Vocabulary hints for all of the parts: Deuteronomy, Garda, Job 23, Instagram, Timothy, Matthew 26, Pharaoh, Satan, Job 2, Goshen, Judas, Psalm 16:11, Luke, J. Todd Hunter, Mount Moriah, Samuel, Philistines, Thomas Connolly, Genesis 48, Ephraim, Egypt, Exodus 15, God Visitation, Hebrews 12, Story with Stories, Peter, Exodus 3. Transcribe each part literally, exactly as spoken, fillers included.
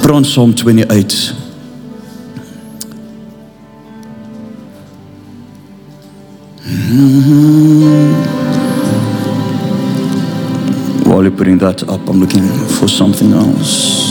Put on Psalm twenty-eight. While you're putting that up, I'm looking for something else.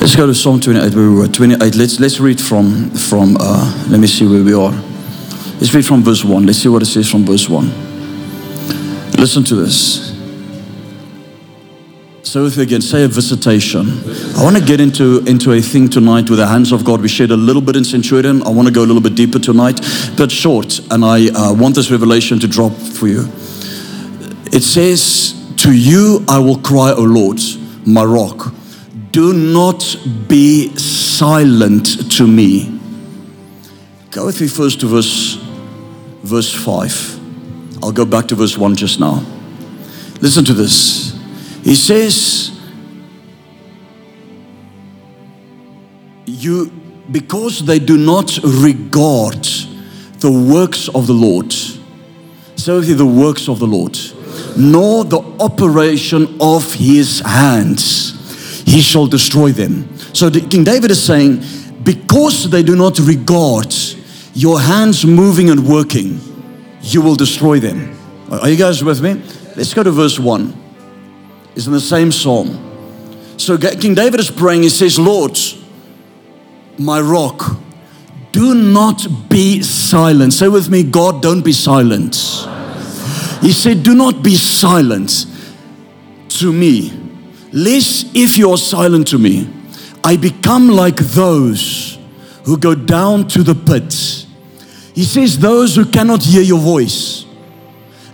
Let's go to Psalm twenty-eight, where we were. twenty-eight. Let's let's read from from. Uh, let me see where we are. Let's read from verse one. Let's see what it says from verse one. Listen to this. So if we again say a visitation, I want to get into into a thing tonight with the hands of God. We shared a little bit in Centurion. I want to go a little bit deeper tonight, but short. And I uh, want this revelation to drop for you. It says, "To you I will cry, O Lord, my rock. Do not be silent to me." Go with me first to verse, verse five. I'll go back to verse one just now. Listen to this. He says, "You, because they do not regard the works of the Lord," so with you, the works of the Lord, "nor the operation of his hands, he shall destroy them." So the, King David is saying, because they do not regard your hands moving and working, you will destroy them. Are you guys with me? Let's go to verse one. It's in the same psalm. So King David is praying. He says, "Lord, my rock, do not be silent." Say with me, God, don't be silent. He said, "Do not be silent to me. Lest if you are silent to me, I become like those who go down to the pit." He says those who cannot hear your voice,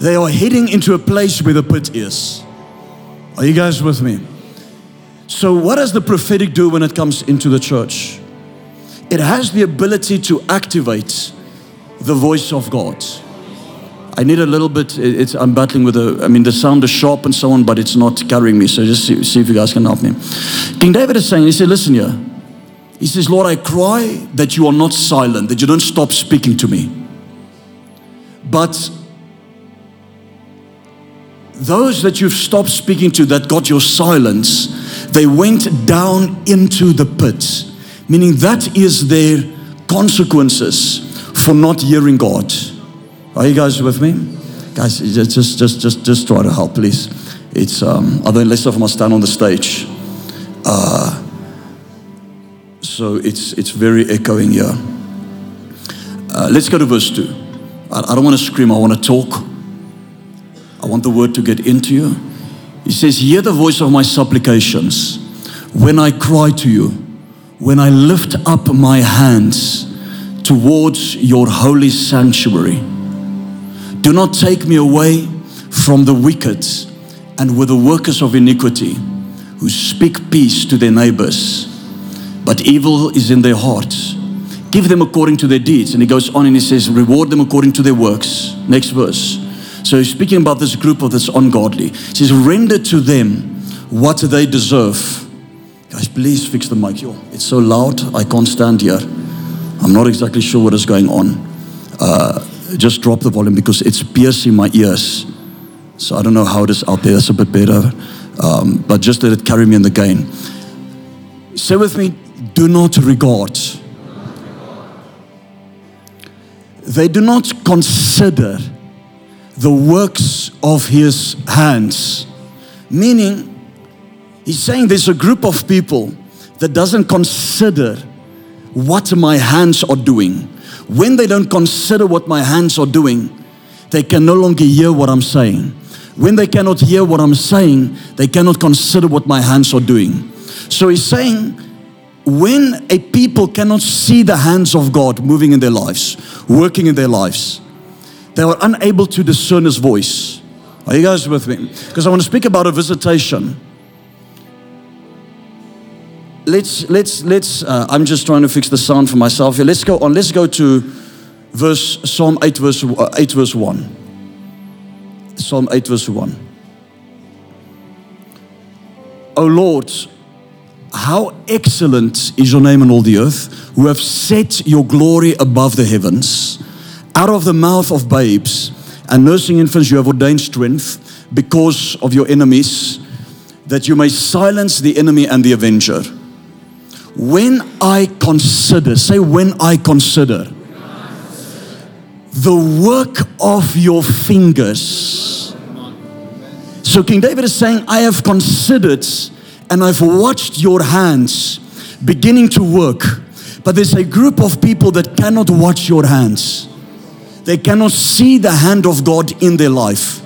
they are heading into a place where the pit is. Are you guys with me? So what does the prophetic do when it comes into the church? It has the ability to activate the voice of God. I need a little bit, it's, I'm battling with the, I mean, the sound is sharp and so on, but it's not carrying me. So just see, see if you guys can help me. King David is saying, he said, listen here. He says, "Lord, I cry that you are not silent, that you don't stop speaking to me. But those that you've stopped speaking to, that got your silence, they went down into the pit." Meaning that is their consequences for not hearing God. Are you guys with me? Guys, just just just just try to help, please. It's um other than less of my stand on the stage. Uh so it's it's very echoing here. Uh, let's go to verse two. I, I don't want to scream, I want to talk. I want the word to get into you. He says, "Hear the voice of my supplications when I cry to you, when I lift up my hands towards your holy sanctuary. Do not take me away from the wicked and with the workers of iniquity who speak peace to their neighbors, but evil is in their hearts. Give them according to their deeds." And he goes on and he says, "Reward them according to their works." Next verse. So he's speaking about this group of that's ungodly. He says, "Render to them what they deserve." Guys, please fix the mic. Yo, it's so loud, I can't stand here. I'm not exactly sure what is going on. Uh... Just drop the volume because it's piercing my ears. So I don't know how it is out there. That's a bit better. Um, but just let it carry me in the gain. Say with me, do not regard. They do not consider the works of his hands. Meaning, he's saying there's a group of people that doesn't consider what my hands are doing. When they don't consider what my hands are doing, they can no longer hear what I'm saying. When they cannot hear what I'm saying, they cannot consider what my hands are doing. So he's saying, when a people cannot see the hands of God moving in their lives, working in their lives, they are unable to discern his voice. Are you guys with me? Because I want to speak about a visitation. Let's, let's, let's, uh, I'm just trying to fix the sound for myself here. Let's go on. Let's go to verse, Psalm eight, verse, uh, eight, verse one. Psalm eight verse one. O Lord, how excellent is your name in all the earth, who have set your glory above the heavens. Out of the mouth of babes and nursing infants you have ordained strength, because of your enemies, that you may silence the enemy and the avenger. When I consider, say when I consider, when I consider. the work of your fingers. So King David is saying, I have considered and I've watched your hands beginning to work. But there's a group of people that cannot watch your hands. They cannot see the hand of God in their life.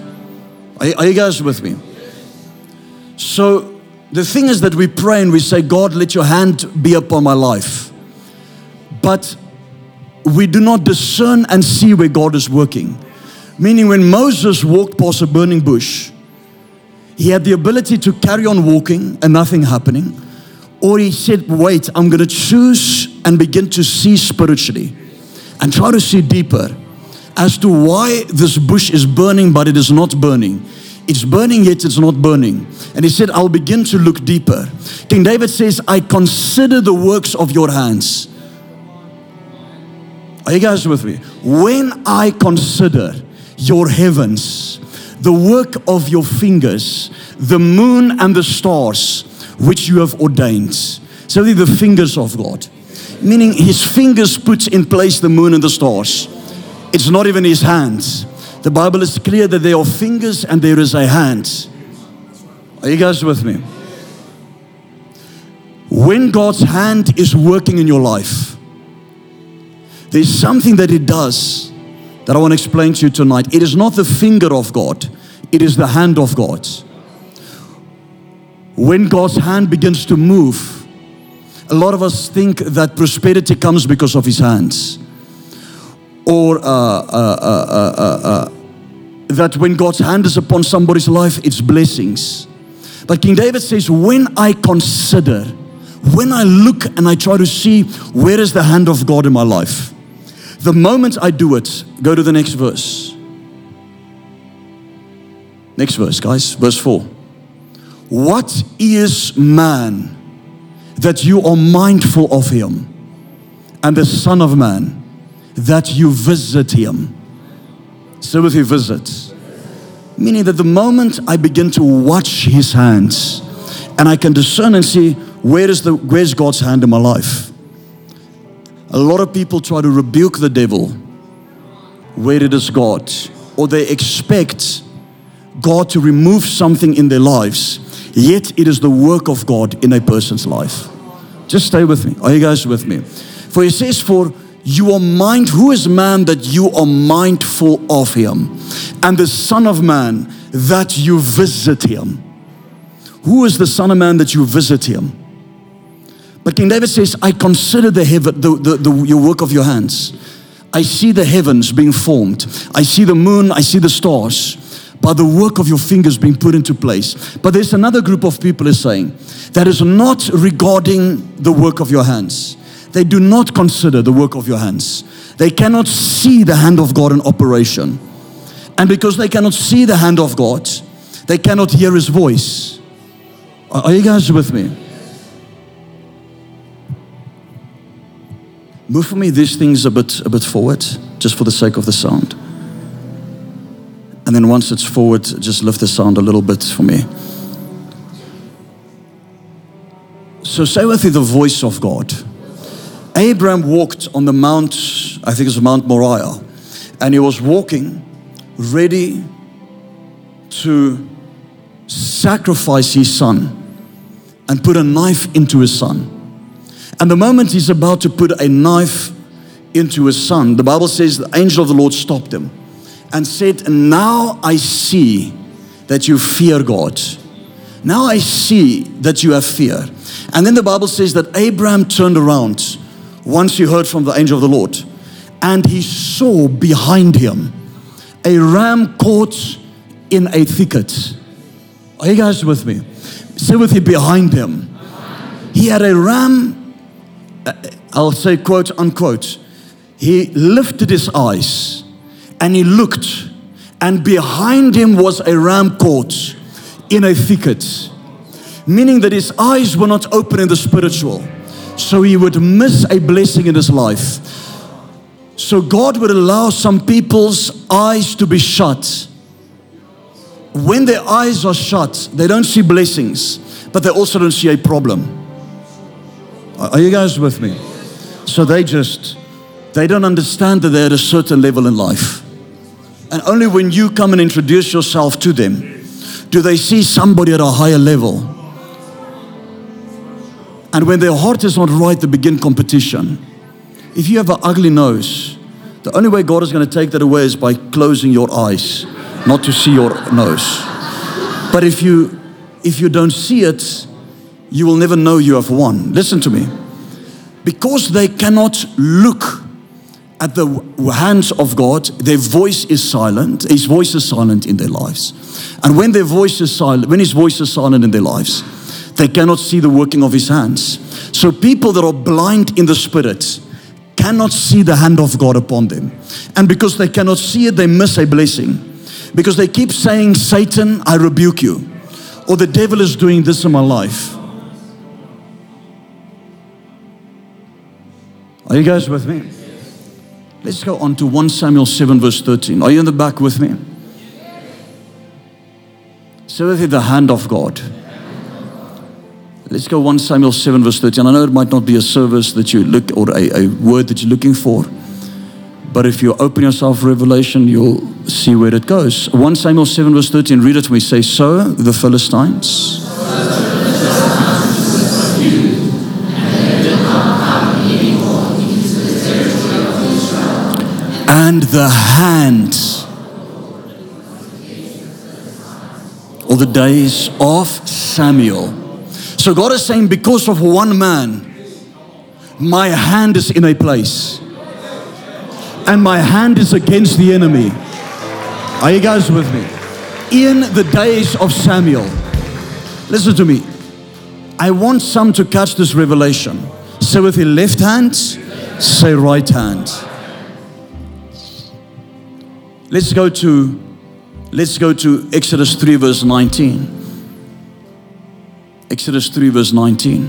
Are, are you guys with me? So the thing is that we pray and we say, God, let your hand be upon my life. But we do not discern and see where God is working. Meaning when Moses walked past a burning bush, he had the ability to carry on walking and nothing happening. Or he said, wait, I'm going to choose and begin to see spiritually and try to see deeper as to why this bush is burning, but it is not burning. It's burning yet it's not burning. And he said, I'll begin to look deeper. King David says, I consider the works of your hands. Are you guys with me? When I consider your heavens, the work of your fingers, the moon and the stars, which you have ordained. So these are the fingers of God. Meaning his fingers puts in place the moon and the stars. It's not even his hands. The Bible is clear that there are fingers and there is a hand. Are you guys with me? When God's hand is working in your life, there's something that it does that I want to explain to you tonight. It is not the finger of God. It is the hand of God. When God's hand begins to move, a lot of us think that prosperity comes because of his hands. Or uh, uh, uh, uh, uh, that when God's hand is upon somebody's life, it's blessings. But King David says, when I consider, when I look and I try to see where is the hand of God in my life, the moment I do it, go to the next verse. Next verse, guys, verse four. What is man that you are mindful of him, and the son of man that you visit him? So if he visits, meaning that the moment I begin to watch his hands and I can discern and see where is the where's God's hand in my life. A lot of people try to rebuke the devil where it is God, or they expect God to remove something in their lives, yet it is the work of God in a person's life. Just stay with me. Are you guys with me? For he says, for you are mind, who is man that you are mindful of him? And the son of man that you visit him. Who is the son of man that you visit him? But King David says, I consider the heaven, the, the, the, your work of your hands. I see the heavens being formed. I see the moon, I see the stars. By the work of your fingers being put into place. But there's another group of people is saying, that is not regarding the work of your hands. They do not consider the work of your hands. They cannot see the hand of God in operation. And because they cannot see the hand of God, they cannot hear his voice. Are you guys with me? Move for me these things a bit, a bit forward, just for the sake of the sound. And then once it's forward, just lift the sound a little bit for me. So say with me the voice of God. Abraham walked on the Mount, I think it's Mount Moriah, and he was walking ready to sacrifice his son and put a knife into his son. And the moment he's about to put a knife into his son, the Bible says the angel of the Lord stopped him and said, now I see that you fear God. Now I see that you have fear. And then the Bible says that Abraham turned around once he heard from the angel of the Lord, and he saw behind him a ram caught in a thicket. Are you guys with me? Say with me, behind him. He had a ram, I'll say quote unquote, he lifted his eyes and he looked and behind him was a ram caught in a thicket, meaning that his eyes were not open in the spiritual, so he would miss a blessing in his life. So God would allow some people's eyes to be shut. When their eyes are shut, they don't see blessings, but they also don't see a problem. Are you guys with me? So they just, they don't understand that they're at a certain level in life. And only when you come and introduce yourself to them, do they see somebody at a higher level. And when their heart is not right, they begin competition. If you have an ugly nose, the only way God is going to take that away is by closing your eyes, not to see your nose. But if you, if you don't see it, you will never know you have won. Listen to me. Because they cannot look at the hands of God, their voice is silent. His voice is silent in their lives. And when their voice is silent, when his voice is silent in their lives, they cannot see the working of his hands. So people that are blind in the spirit cannot see the hand of God upon them. And because they cannot see it, they miss a blessing. Because they keep saying, Satan, I rebuke you. Or the devil is doing this in my life. Are you guys with me? Let's go on to First Samuel seven verse thirteen. Are you in the back with me? So with the hand of God. Let's go First Samuel seven verse thirteen. I know it might not be a service that you look or a, a word that you're looking for. But if you open yourself Revelation, you'll see where it goes. First Samuel seven verse thirteen, read it when we say, so the Philistines. And the hand, or the days of Samuel. So God is saying, because of one man, my hand is in a place. And my hand is against the enemy. Are you guys with me? In the days of Samuel. Listen to me. I want some to catch this revelation. Say with your left hand, say right hand. Let's go to, let's go to Exodus three verse nineteen. Exodus three verse nineteen.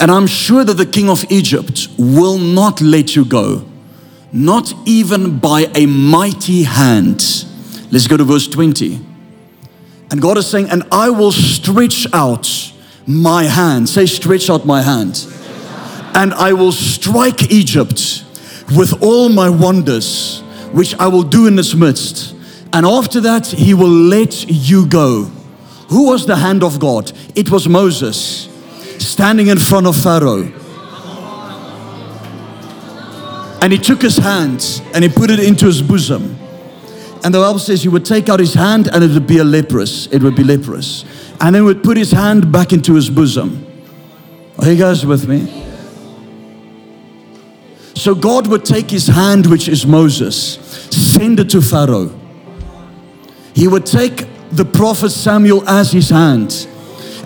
And I'm sure that the king of Egypt will not let you go. Not even by a mighty hand. Let's go to verse twenty. And God is saying, and I will stretch out my hand. Say, stretch out my hand. And I will strike Egypt with all my wonders, which I will do in its midst. And after that, he will let you go. Who was the hand of God? It was Moses, standing in front of Pharaoh. And he took his hand and he put it into his bosom. And the Bible says he would take out his hand and it would be a leprous. It would be leprous. And then he would put his hand back into his bosom. Are you guys with me? So God would take his hand, which is Moses, send it to Pharaoh. He would take the prophet Samuel as his hand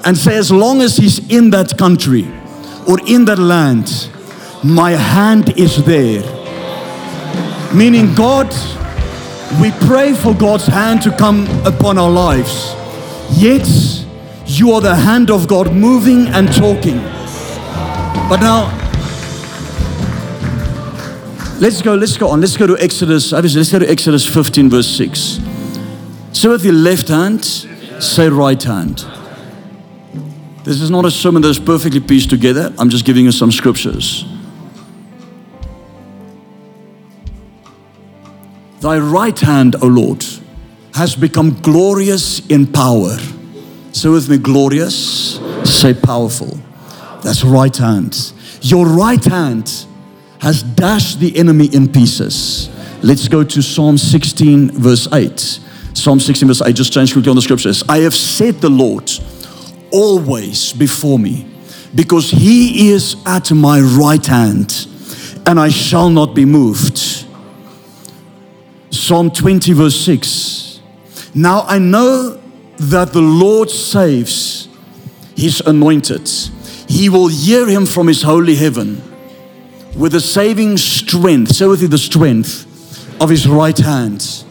and say, as long as he's in that country or in that land, my hand is there. Meaning, God, we pray for God's hand to come upon our lives. Yet, you are the hand of God moving and talking. But now, let's go, let's go on. Let's go to Exodus, let's go to Exodus fifteen verse six. So with your left hand, say right hand. This is not a sermon that is perfectly pieced together. I'm just giving you some scriptures. Thy right hand, O Lord, has become glorious in power. Say with me, glorious, say powerful. That's right hand. Your right hand has dashed the enemy in pieces. Let's go to Psalm sixteen verse eight. Psalm sixteen verse eight, just change quickly on the scriptures. I have set the Lord always before me, because he is at my right hand, and I shall not be moved. Psalm twenty verse six. Now I know that the Lord saves his anointed. He will hear him from his holy heaven with the saving strength. Say with you, the strength of his right hand.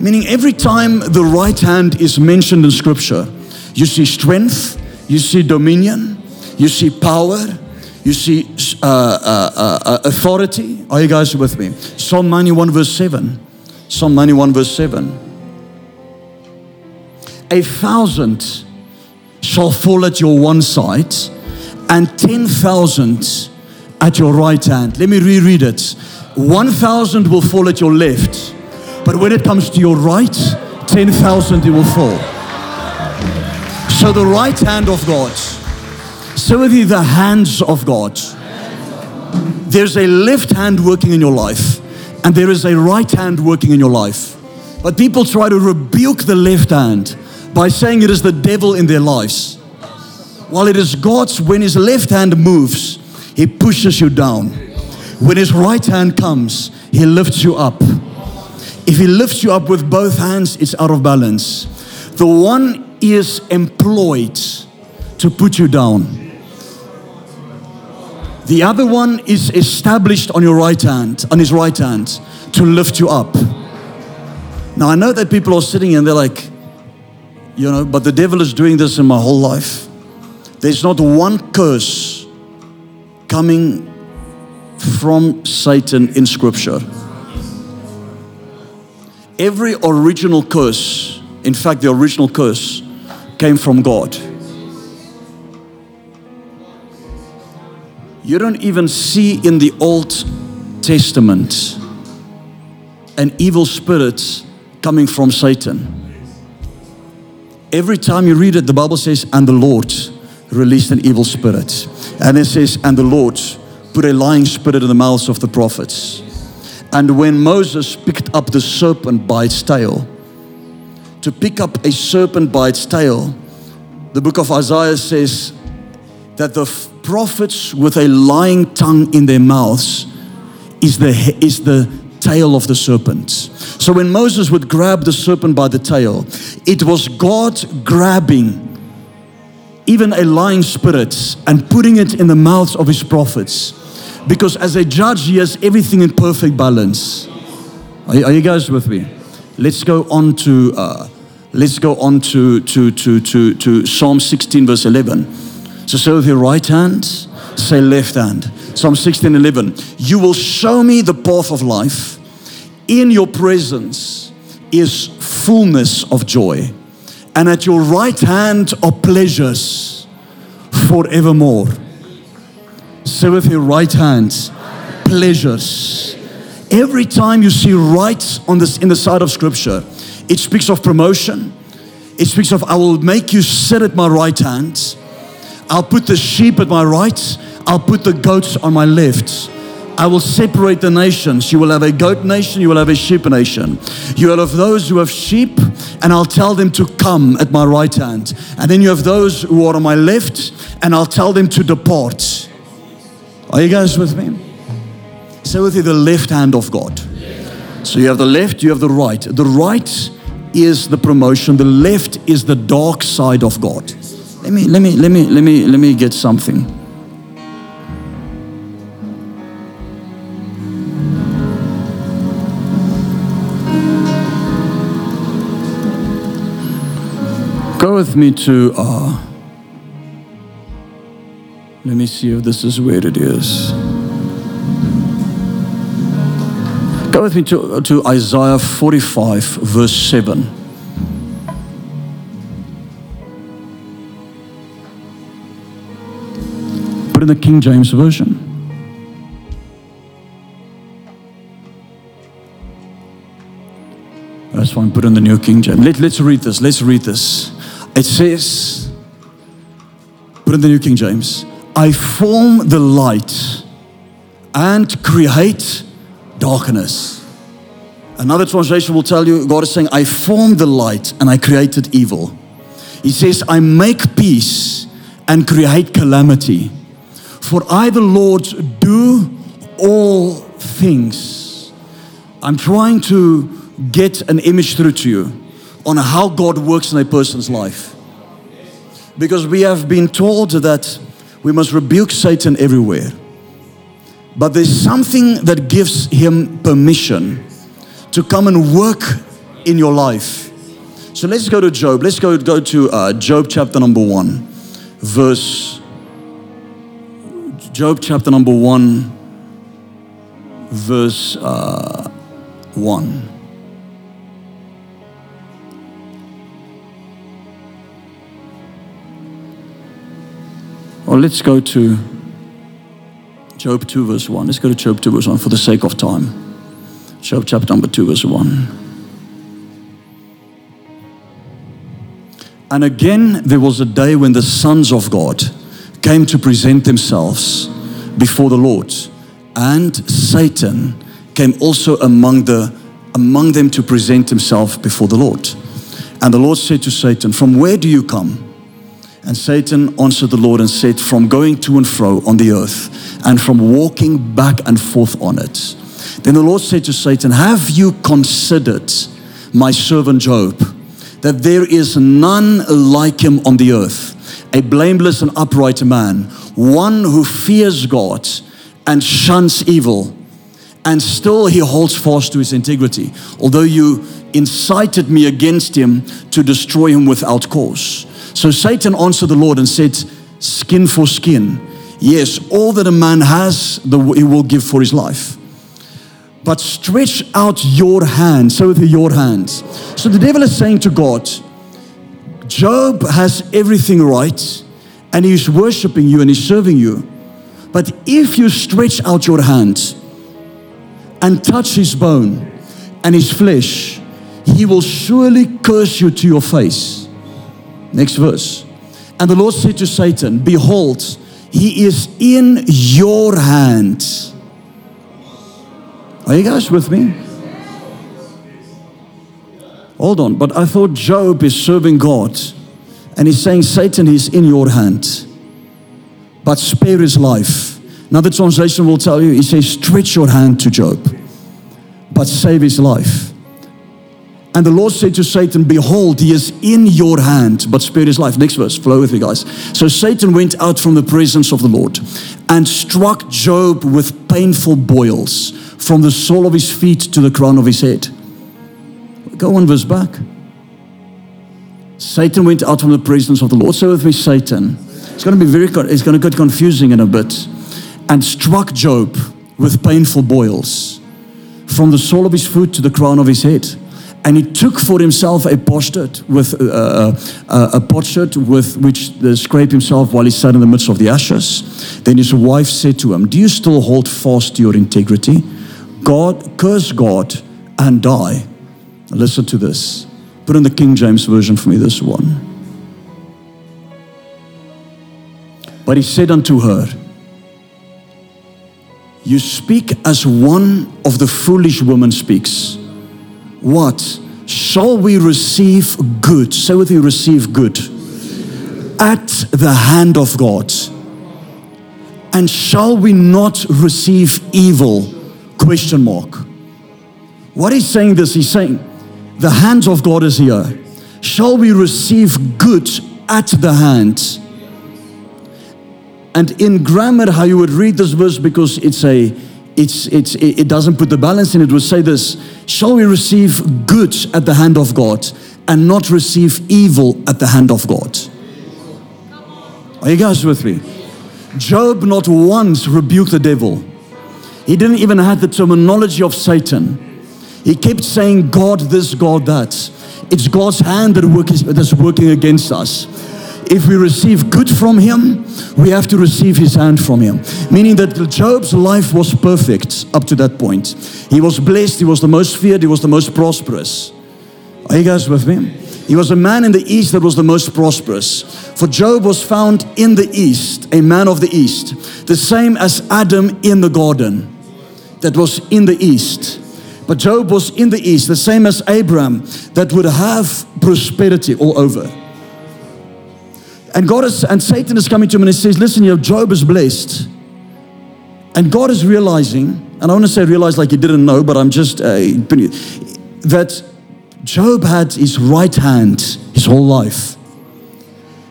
Meaning every time the right hand is mentioned in Scripture, you see strength, you see dominion, you see power, you see uh, uh, uh, authority. Are you guys with me? Psalm ninety-one verse seven. Psalm ninety-one verse seven. A thousand shall fall at your one side and ten thousand at your right hand. Let me reread it. One thousand will fall at your left, but when it comes to your right, ten thousand it will fall. So the right hand of God. So with you, the hands of God. There's a left hand working in your life, and there is a right hand working in your life. But people try to rebuke the left hand by saying it is the devil in their lives. While it is God's, when his left hand moves, he pushes you down. When his right hand comes, he lifts you up. If he lifts you up with both hands, it's out of balance. The one is employed to put you down. The other one is established on your right hand, on his right hand, to lift you up. Now, I know that people are sitting and they're like, you know, but the devil is doing this in my whole life. There's not one curse coming from Satan in Scripture. Every original curse, in fact, the original curse came from God. You don't even see in the Old Testament an evil spirit coming from Satan. Every time you read it, the Bible says, and the Lord released an evil spirit. And it says, and the Lord put a lying spirit in the mouths of the prophets. And when Moses picked up the serpent by its tail, to pick up a serpent by its tail, the book of Isaiah says that the prophets with a lying tongue in their mouths is the, is the tail of the serpent. So when Moses would grab the serpent by the tail, it was God grabbing even a lying spirit and putting it in the mouths of his prophets. Because as a judge, he has everything in perfect balance. Are you, are you guys with me? Let's go on to, uh, let's go on to, to, to, to, to Psalm sixteen verse eleven. So say with your right hand, say left hand. Psalm sixteen eleven. You will show me the path of life. In your presence is fullness of joy. And at your right hand are pleasures forevermore. Say with your right hand, pleasures. Every time you see right on this in the side of Scripture, it speaks of promotion. It speaks of I will make you sit at my right hand. I'll put the sheep at my right. I'll put the goats on my left. I will separate the nations. You will have a goat nation. You will have a sheep nation. You will have those who have sheep, and I'll tell them to come at my right hand. And then you have those who are on my left, and I'll tell them to depart. Are you guys with me? Say with you, the left hand of God. So you have the left, you have the right. The right is the promotion. The left is the dark side of God. Let me, let me, let me, let me, let me get something. Go with me to, uh, let me see if this is where it is. Go with me to, to Isaiah forty-five, verse seven. In the King James Version. That's fine, put in the New King James. Let, let's read this, let's read this. It says, put in the New King James, I form the light and create darkness. Another translation will tell you, God is saying, I form the light and I created evil. He says, I make peace and create calamity. For I, the Lord, do all things. I'm trying to get an image through to you on how God works in a person's life. Because we have been told that we must rebuke Satan everywhere. But there's something that gives him permission to come and work in your life. So let's go to Job. Let's go, go to uh, Job chapter number one, verse, Job chapter number one, verse uh, one. Or let's go to Job two verse one. Let's go to Job two verse one for the sake of time. Job chapter number two verse one. And again, there was a day when the sons of God came to present themselves before the Lord, and Satan came also among the among them to present himself before the Lord. And the Lord said to Satan, "From where do you come?" And Satan answered the Lord and said, "From going to and fro on the earth, and from walking back and forth on it." Then the Lord said to Satan, "Have you considered my servant Job, that there is none like him on the earth, a blameless and upright man, one who fears God and shuns evil, and still he holds fast to his integrity, although you incited me against him to destroy him without cause." So Satan answered the Lord and said, "Skin for skin. Yes, all that a man has, the, he will give for his life. But stretch out your hand." So with your hands. So the devil is saying to God, Job has everything right, and he's worshiping you and he's serving you. But if you stretch out your hand and touch his bone and his flesh, he will surely curse you to your face. Next verse. And the Lord said to Satan, "Behold, he is in your hand." Are you guys with me? Hold on, but I thought Job is serving God, and he's saying, "Satan, he's in your hand, but spare his life." Another translation will tell you, he says, "Stretch your hand to Job, but save his life." And the Lord said to Satan, "Behold, he is in your hand, but spare his life." Next verse, flow with me, guys. So Satan went out from the presence of the Lord and struck Job with painful boils from the sole of his feet to the crown of his head. Go one verse back. Satan went out from the presence of the Lord. So with me, Satan. It's going to be very, it's going to get confusing in a bit. And struck Job with painful boils from the sole of his foot to the crown of his head. And he took for himself a potsherd with uh, uh, a potsherd with which to scrape himself while he sat in the midst of the ashes. Then his wife said to him, "Do you still hold fast to your integrity? God, curse God and die." Now listen to this. Put in the King James Version for me this one. But he said unto her, "You speak as one of the foolish women speaks. What? Shall we receive good?" Say with you, receive good. "At the hand of God. And shall we not receive evil?" Question mark. What he's saying this, he's saying, the hands of God is here. Shall we receive good at the hand? And in grammar, how you would read this verse, because it's a It's, it's, it doesn't put the balance in. It would say this, shall we receive good at the hand of God and not receive evil at the hand of God? Are you guys with me? Job not once rebuked the devil. He didn't even have the terminology of Satan. He kept saying, God this, God that. It's God's hand that work is, that's working against us. If we receive good from him, we have to receive his hand from him. Meaning that Job's life was perfect up to that point. He was blessed, he was the most feared, he was the most prosperous. Are you guys with me? He was a man in the east that was the most prosperous. For Job was found in the east, a man of the east. The same as Adam in the garden that was in the east. But Job was in the east, the same as Abraham that would have prosperity all over. And God is, and Satan is coming to him and he says, listen, your Job is blessed. And God is realizing, and I want to say realize like he didn't know, but I'm just, uh, that Job had his right hand his whole life.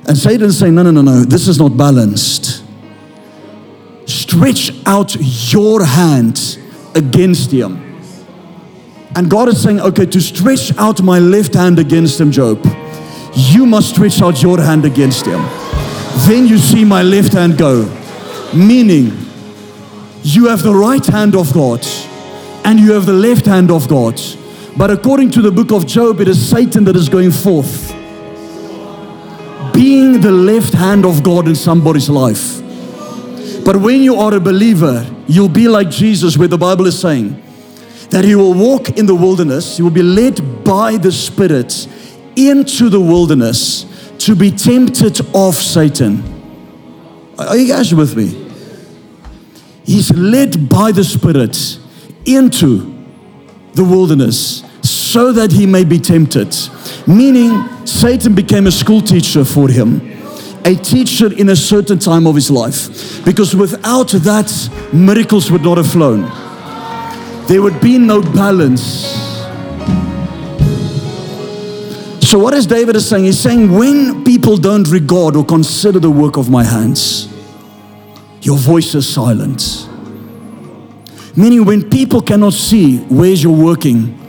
And Satan is saying, no, no, no, no, this is not balanced. Stretch out your hand against him. And God is saying, okay, to stretch out my left hand against him, Job, you must stretch out your hand against him. Then you see my left hand go. Meaning, you have the right hand of God and you have the left hand of God. But according to the book of Job, it is Satan that is going forth, being the left hand of God in somebody's life. But when you are a believer, you'll be like Jesus, where the Bible is saying that he will walk in the wilderness. He will be led by the Spirit into the wilderness to be tempted of Satan. Are you guys with me? He's led by the Spirit into the wilderness so that he may be tempted. Meaning, Satan became a school teacher for him, a teacher in a certain time of his life, because without that, miracles would not have flown. There would be no balance. So what is David is saying? He's saying, when people don't regard or consider the work of my hands, your voice is silent. Meaning, when people cannot see where's you're working,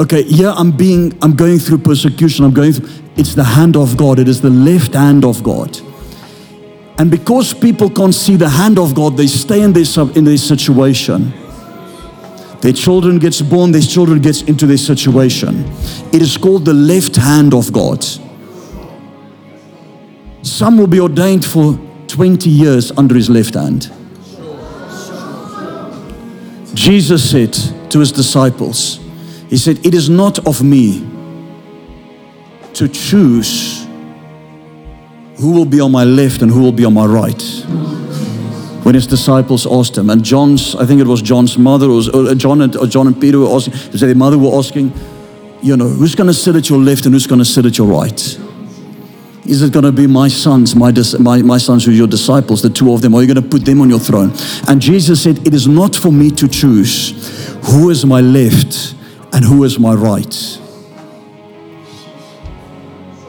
okay, yeah, I'm being, I'm going through persecution, I'm going through, it's the hand of God, it is the left hand of God. And because people can't see the hand of God, they stay in their, in their situation. Their children gets born, their children gets into their situation. It is called the left hand of God. Some will be ordained for twenty years under his left hand. Jesus said to his disciples, he said, it is not of me to choose who will be on my left and who will be on my right. When his disciples asked him, and John's, I think it was John's mother, or, was, or, John, and, or John and Peter were asking, their mother were asking, you know, who's going to sit at your left and who's going to sit at your right? Is it going to be my sons, my, my, my sons who are your disciples, the two of them? Are you going to put them on your throne? And Jesus said, it is not for me to choose who is my left and who is my right.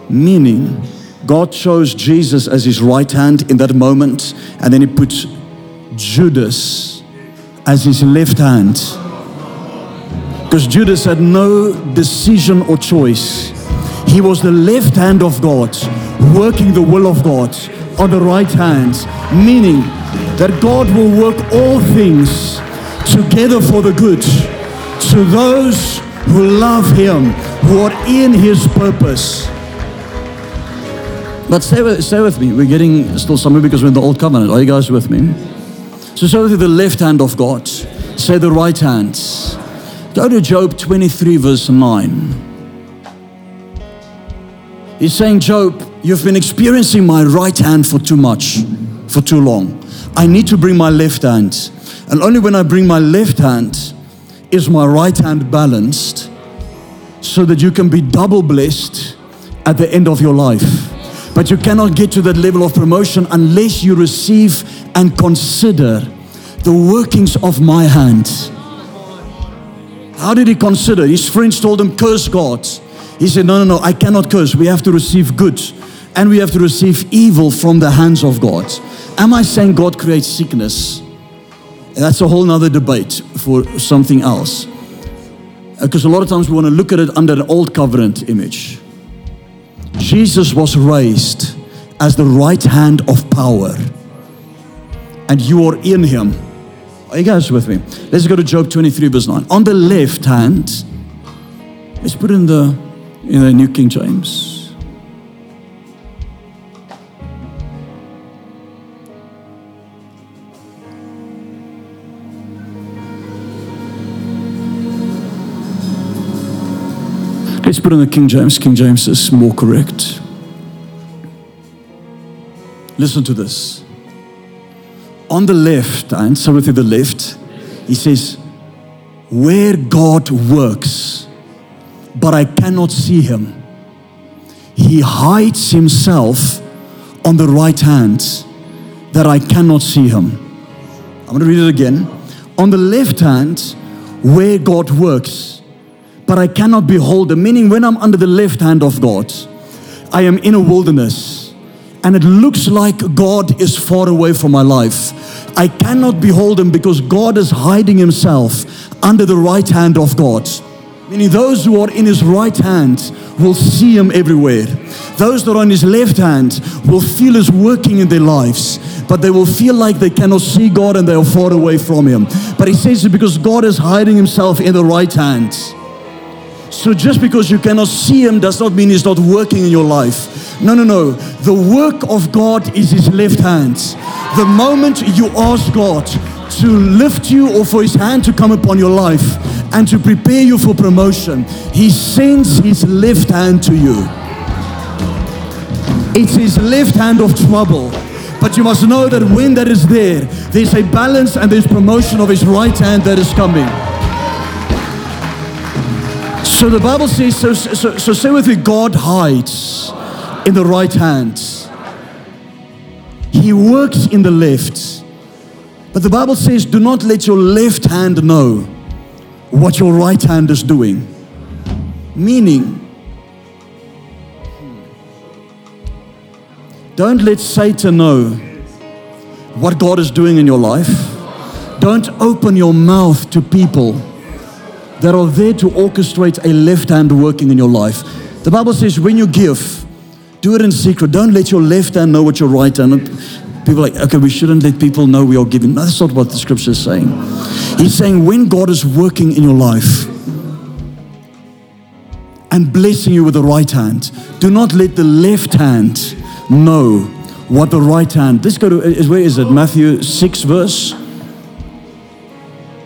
Meaning, God chose Jesus as his right hand in that moment, and then he put Judas as his left hand. Because Judas had no decision or choice. He was the left hand of God, working the will of God on the right hand, meaning that God will work all things together for the good to those who love him, who are in his purpose. But stay with, stay with me. We're getting still somewhere because we're in the old covenant. Are you guys with me? So stay with the left hand of God. Say the right hand. Go to Job twenty-three verse nine. He's saying, Job, you've been experiencing my right hand for too much, for too long. I need to bring my left hand. And only when I bring my left hand is my right hand balanced, so that you can be double blessed at the end of your life. But you cannot get to that level of promotion unless you receive and consider the workings of my hand. How did he consider? His friends told him, curse God. He said, no, no, no, I cannot curse. We have to receive good, and we have to receive evil from the hands of God. Am I saying God creates sickness? That's a whole nother debate for something else. Because a lot of times we want to look at it under an old covenant image. Jesus was raised as the right hand of power, and you are in him. Are you guys with me? Let's go to Job twenty-three verse nine. On the left hand, let's put in the in the New King James. Let's put in the King James. King James is more correct. Listen to this. On the left hand, somebody to the left, he says, where God works, but I cannot see him. He hides himself on the right hand, that I cannot see him. I'm going to read it again. On the left hand, where God works, but I cannot behold him. Meaning, when I'm under the left hand of God, I am in a wilderness, and it looks like God is far away from my life. I cannot behold him because God is hiding himself under the right hand of God. meaning those who are in his right hand will see him everywhere. Those that are on his left hand will feel his working in their lives, but they will feel like they cannot see God and they are far away from him. But he says it because God is hiding himself in the right hand. So just because you cannot see him does not mean he's not working in your life. No, no, no. The work of God is his left hand. The moment you ask God to lift you or for his hand to come upon your life and to prepare you for promotion, he sends his left hand to you. It's his left hand of trouble. But you must know that when that is there, there's a balance and there's promotion of his right hand that is coming. So the Bible says, so, so, so say with me, God hides in the right hand. He works in the left. But the Bible says, do not let your left hand know what your right hand is doing. Meaning, don't let Satan know what God is doing in your life. Don't open your mouth to people that are there to orchestrate a left hand working in your life. The Bible says when you give, do it in secret. Don't let your left hand know what your right hand. People are like, okay, we shouldn't let people know we are giving. No, that's not what the scripture is saying. He's saying when God is working in your life and blessing you with the right hand, do not let the left hand know what the right hand. Let's go to, where is it? Matthew six verse.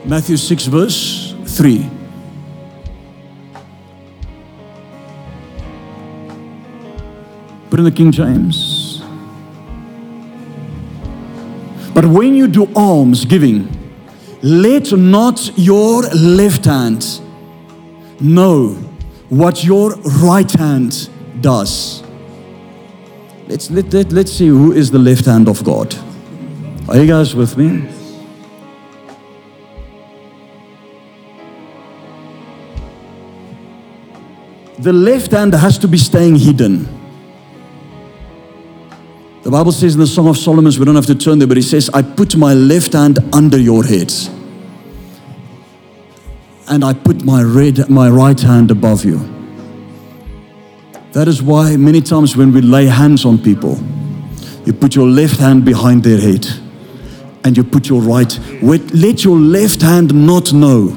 Matthew six verse three. Put in the King James. But when you do alms giving, let not your left hand know what your right hand does. Let's, let, let, let's see who is the left hand of God. Are you guys with me? The left hand has to be staying hidden. The Bible says in the Song of Solomon, we don't have to turn there, but it says, I put my left hand under your head, and I put my, red, my right hand above you. That is why many times when we lay hands on people, you put your left hand behind their head and you put your right. Let your left hand not know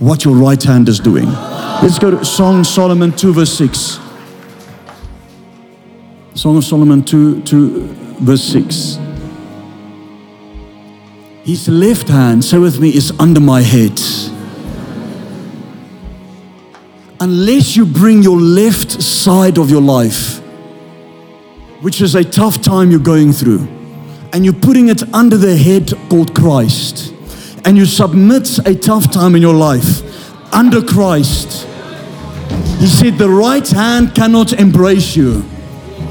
what your right hand is doing. Let's go to Song of Solomon two verse six. Song of Solomon two, two verse six. His left hand, say with me, is under my head. Unless you bring your left side of your life, which is a tough time you're going through, and you're putting it under the head called Christ, and you submit a tough time in your life under Christ. He said the right hand cannot embrace you.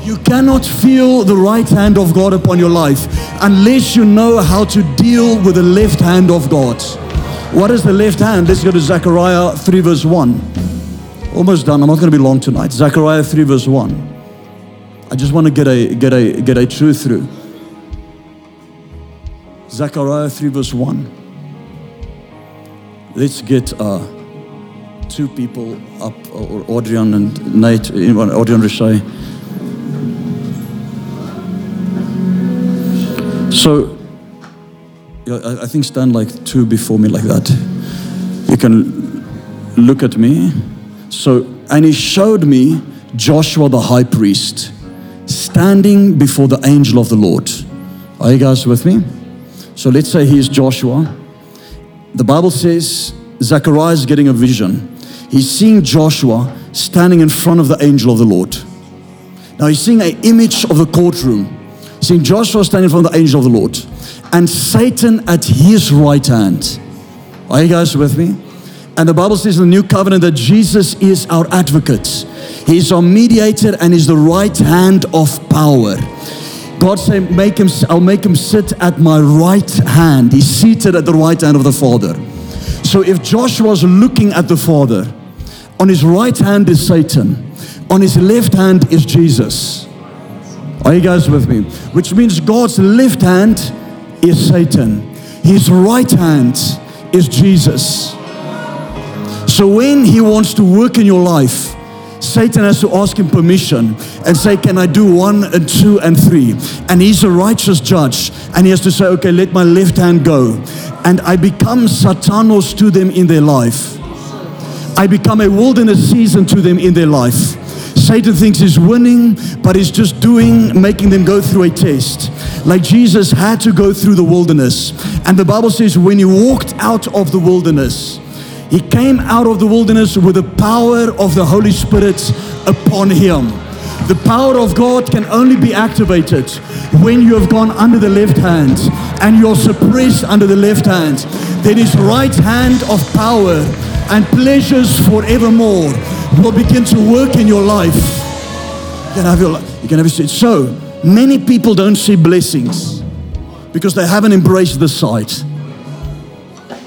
You cannot feel the right hand of God upon your life unless you know how to deal with the left hand of God. What is the left hand? Let's go to Zechariah three verse one. Almost done. I'm not going to be long tonight. Zechariah three verse one. I just want to get a, get a, get a truth through. Zechariah three verse one. Let's get uh, two people up, or Audrian and Nate, Audrian Richey. So, I think stand like two before me like that. You can look at me. So, and he showed me Joshua the high priest standing before the angel of the Lord. Are you guys with me? So let's say he's Joshua. The Bible says Zechariah is getting a vision. He's seeing Joshua standing in front of the angel of the Lord. Now he's seeing an image of the courtroom. He's seeing Joshua standing in front of the angel of the Lord and Satan at his right hand. Are you guys with me? And the Bible says in the New Covenant that Jesus is our advocate. He's our mediator and is the right hand of power. God said, make him, I'll make him sit at my right hand. He's seated at the right hand of the Father. So if Joshua's looking at the Father, on his right hand is Satan. On his left hand is Jesus. Are you guys with me? Which means God's left hand is Satan. His right hand is Jesus. So when he wants to work in your life, Satan has to ask him permission and say, can I do one and two and three? And he's a righteous judge. And he has to say, okay, let my left hand go. And I become Satanos to them in their life. I become a wilderness season to them in their life. Satan thinks he's winning, but he's just doing, making them go through a test. Like Jesus had to go through the wilderness. And the Bible says when he walked out of the wilderness, he came out of the wilderness with the power of the Holy Spirit upon him. The power of God can only be activated when you have gone under the left hand and you're suppressed under the left hand. Then his right hand of power and pleasures forevermore will begin to work in your life. You can have your life. You can have your seat. So many people don't see blessings because they haven't embraced the sight.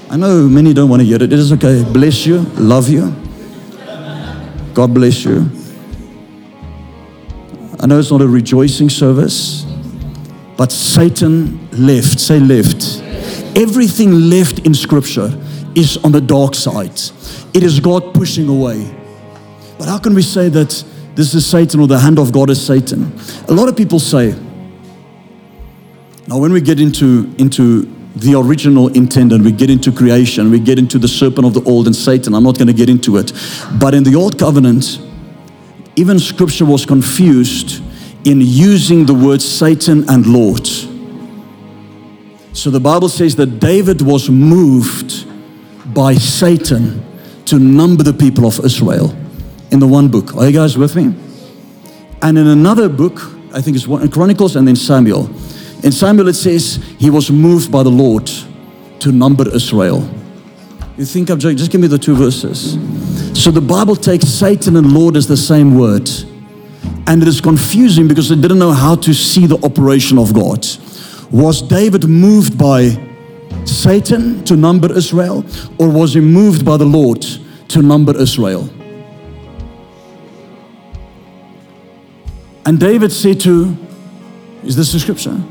I know many don't want to hear it. It is okay. Bless you. Love you. God bless you. I know it's not a rejoicing service, but Satan left. Say left. Everything left in Scripture is on the dark side. It is God pushing away. But how can we say that this is Satan or the hand of God is Satan? A lot of people say, now when we get into, into the original intent and we get into creation, we get into the serpent of the old and Satan, I'm not going to get into it. But in the old covenant, even Scripture was confused in using the words Satan and Lord. So the Bible says that David was moved by Satan to number the people of Israel. In the one book. Are you guys with me? And in another book, I think it's one, Chronicles and then Samuel. In Samuel it says, he was moved by the Lord to number Israel. You think I'm joking? Just give me the two verses. So the Bible takes Satan and Lord as the same word. And it is confusing because they didn't know how to see the operation of God. Was David moved by Satan to number Israel? Or was he moved by the Lord to number Israel? And David said to, is this the scripture?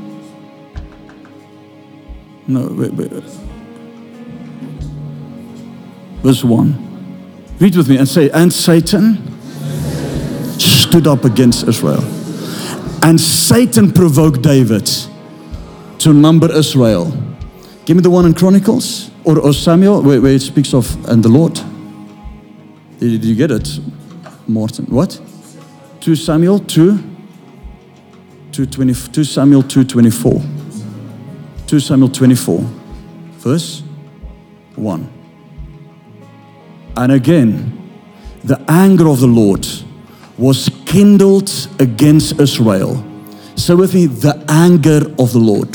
No, wait, wait. Verse one. Read with me and say, and Satan stood up against Israel. And Satan provoked David to number Israel. Give me the one in Chronicles or, or Samuel where, where it speaks of, and the Lord. Did you get it, Martin? What? two Samuel two, two, twenty, two Samuel two, twenty-four. two Samuel twenty-four, verse one. And again, the anger of the Lord was kindled against Israel. Say with me, the anger of the Lord.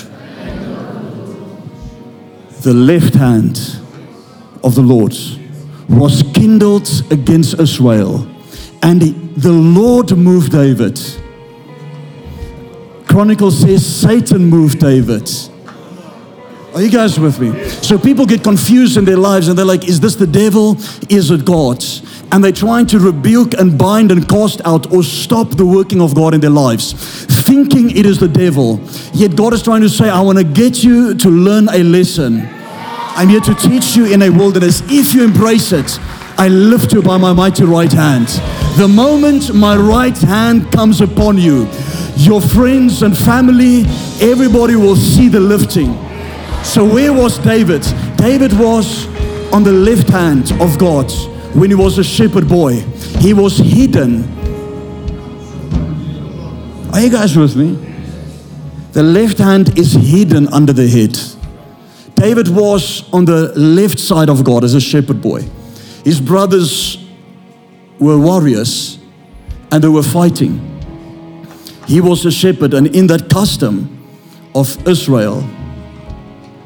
The left hand of the Lord was kindled against Israel. And the Lord moved David. Chronicles says Satan moved David. Are you guys with me? So people get confused in their lives and they're like, is this the devil? Is it God? And they're trying to rebuke and bind and cast out or stop the working of God in their lives, thinking it is the devil. Yet God is trying to say, I want to get you to learn a lesson. I'm here to teach you in a wilderness. If you embrace it, I lift you by my mighty right hand. The moment my right hand comes upon you, your friends and family, everybody will see the lifting. So where was David? David was on the left hand of God when he was a shepherd boy. He was hidden. Are you guys with me? The left hand is hidden under the head. David was on the left side of God as a shepherd boy. His brothers were warriors and they were fighting. He was a shepherd, and in that custom of Israel,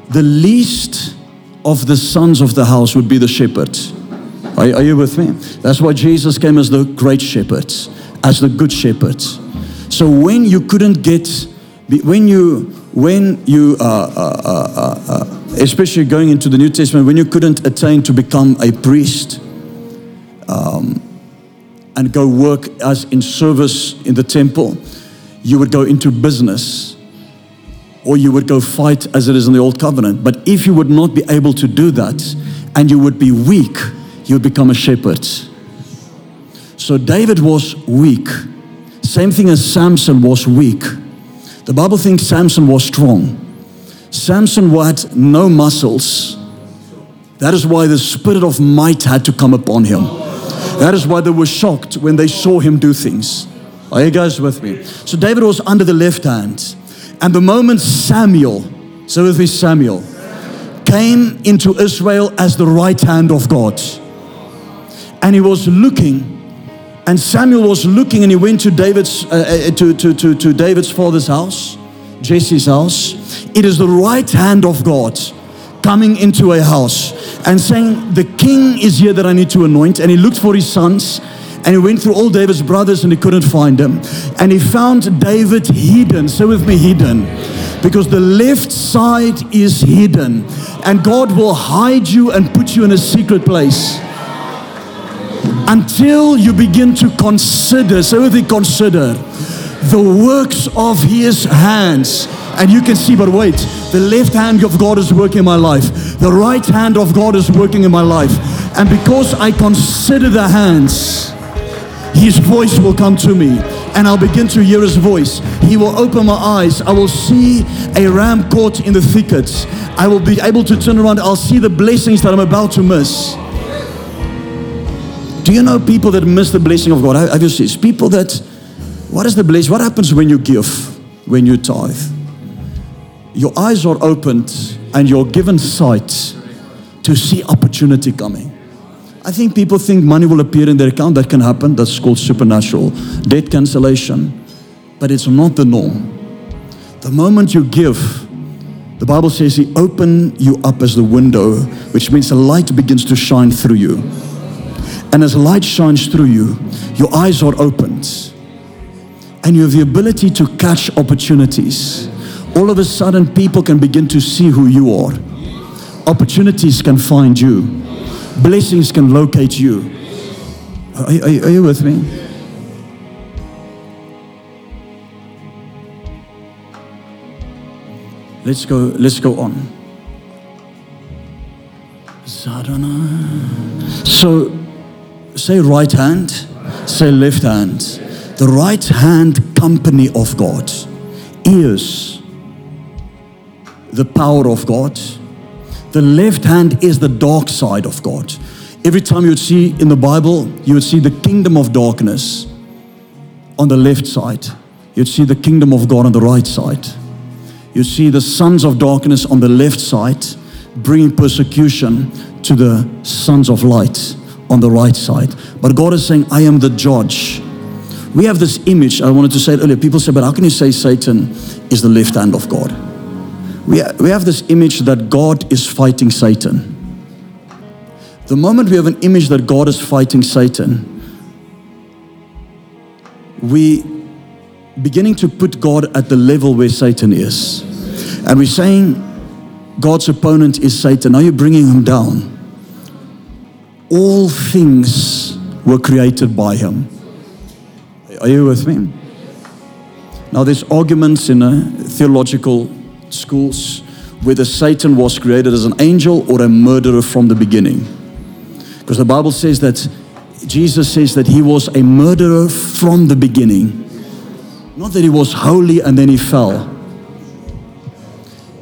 the least of the sons of the house would be the shepherd. Are, are you with me? That's why Jesus came as the great shepherd, as the good shepherd. So when you couldn't get, when you, when you, uh, uh, uh, uh, especially going into the New Testament, when you couldn't attain to become a priest um, and go work as in service in the temple, you would go into business or you would go fight as it is in the Old Covenant. But if you would not be able to do that and you would be weak, you'll become a shepherd. So David was weak. Same thing as Samson was weak. The Bible thinks Samson was strong. Samson had no muscles. That is why the spirit of might had to come upon him. That is why they were shocked when they saw him do things. Are you guys with me? So David was under the left hand. And the moment Samuel, so with me Samuel, came into Israel as the right hand of God. And he was looking, and Samuel was looking, and he went to David's, uh, to, to, to, to David's father's house, Jesse's house. It is the right hand of God coming into a house and saying, the king is here that I need to anoint. And he looked for his sons, and he went through all David's brothers, and he couldn't find them. And he found David hidden. Say with me, hidden. Because the left side is hidden. And God will hide you and put you in a secret place. Until you begin to consider, say with me, consider the works of his hands. And you can see, but wait, the left hand of God is working in my life. The right hand of God is working in my life. And because I consider the hands, his voice will come to me, and I'll begin to hear his voice. He will open my eyes. I will see a ram caught in the thickets. I will be able to turn around. I'll see the blessings that I'm about to miss. Do you know people that miss the blessing of God? Have you seen people that, what is the blessing? What happens when you give, when you tithe? Your eyes are opened and you're given sight to see opportunity coming. I think people think money will appear in their account. That can happen. That's called supernatural. Debt cancellation. But it's not the norm. The moment you give, the Bible says he opened you up as the window, which means the light begins to shine through you. And as light shines through you, your eyes are opened. And you have the ability to catch opportunities. All of a sudden, people can begin to see who you are. Opportunities can find you. Blessings can locate you. Are, are, are you with me? Let's go, let's go on. So, say right hand, say left hand. The right hand company of God. Ears, the power of God. The left hand is the dark side of God. Every time you would see in the Bible, you would see the kingdom of darkness on the left side. You'd see the kingdom of God on the right side. You see the sons of darkness on the left side, bringing persecution to the sons of light on the right side. But God is saying, I am the judge. We have this image, I wanted to say it earlier. People say, but how can you say Satan is the left hand of God? We have this image that God is fighting Satan. The moment we have an image that God is fighting Satan, we beginning to put God at the level where Satan is. And we're saying God's opponent is Satan. Are you bringing him down? All things were created by him. Are you with me? Now there's arguments in a theological schools whether Satan was created as an angel or a murderer from the beginning, because the Bible says that Jesus says that he was a murderer from the beginning, not that he was holy and then he fell.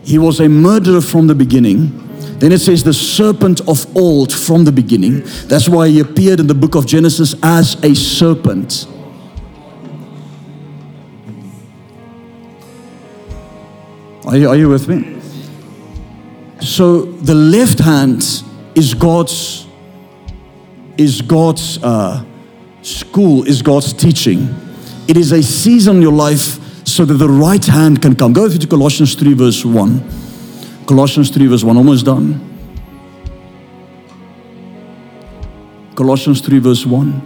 He was a murderer from the beginning. Then it says the serpent of old from the beginning. That's why he appeared in the book of Genesis as a serpent. Are you, are you with me? So the left hand is God's, is God's uh, school, is God's teaching. It is a season in your life so that the right hand can come. Go to Colossians three verse one. Colossians three verse one, almost done. Colossians three verse one.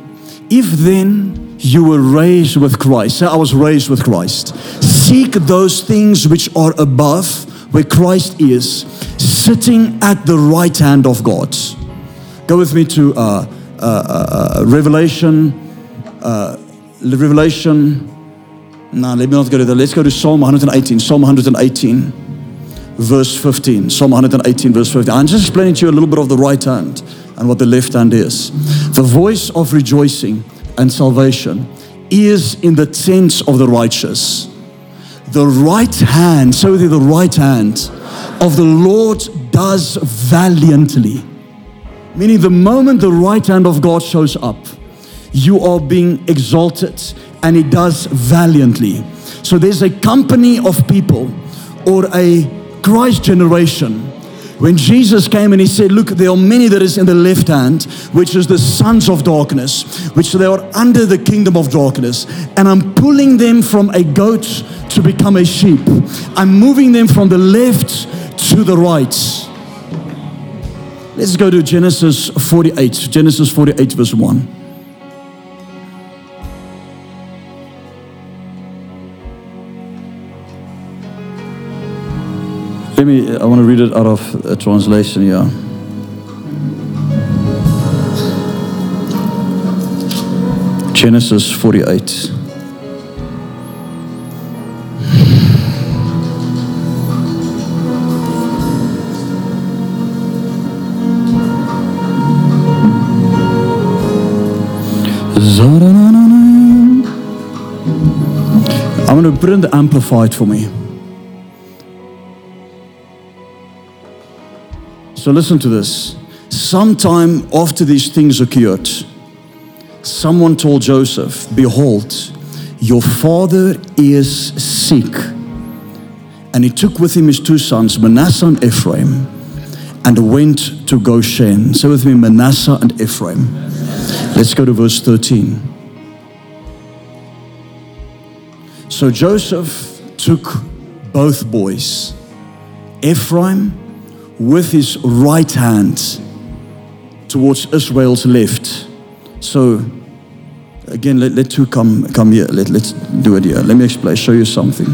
If then you were raised with Christ, say I was raised with Christ. Seek those things which are above, where Christ is, sitting at the right hand of God. Go with me to uh, uh, uh, Revelation. Uh, Revelation. No, let me not go to that. Let's go to Psalm one eighteen. Psalm one eighteen. verse fifteen. Psalm one eighteen verse fifteen. I'm just explaining to you a little bit of the right hand and what the left hand is. The voice of rejoicing and salvation is in the tents of the righteous. The right hand, so the right hand of the Lord does valiantly. Meaning the moment the right hand of God shows up, you are being exalted, and it does valiantly. So there's a company of people or a Christ generation. When Jesus came and he said, look, there are many that is in the left hand, which is the sons of darkness, which they are under the kingdom of darkness. And I'm pulling them from a goat to become a sheep. I'm moving them from the left to the right. Let's go to Genesis forty-eight. Genesis forty-eight verse one. Let me, I want to read it out of a translation here. Genesis forty-eight. I'm going to put in the Amplified for me. So listen to this. Sometime after these things occurred, someone told Joseph, behold, your father is sick. And he took with him his two sons, Manasseh and Ephraim, and went to Goshen. Say with me, Manasseh and Ephraim. Let's go to verse thirteen. So Joseph took both boys, Ephraim with his right hand towards Israel's left. So again, let, let two come come here. Let, let's do it here. Let me explain, show you something.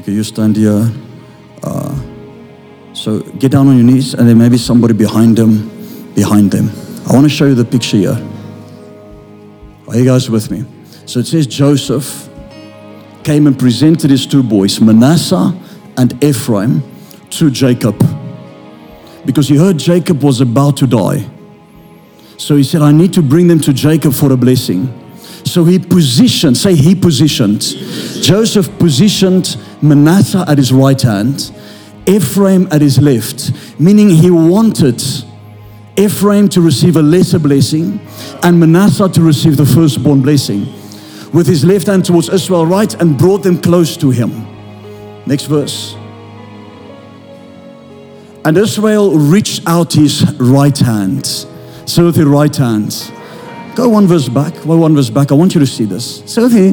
Okay, you stand here. Uh, so get down on your knees, and there may be somebody behind them, behind them. I want to show you the picture here. Are you guys with me? So it says Joseph came and presented his two boys, Manasseh and Ephraim, to Jacob, because he heard Jacob was about to die. So he said, I need to bring them to Jacob for a blessing. So he positioned, say he positioned, Joseph positioned Manasseh at his right hand, Ephraim at his left, meaning he wanted Ephraim to receive a lesser blessing and Manasseh to receive the firstborn blessing, with his left hand towards Israel right, and brought them close to him. Next verse. And Israel reached out his right hand. So with the right hand. Go one verse back. Go one verse back. I want you to see this. So with the,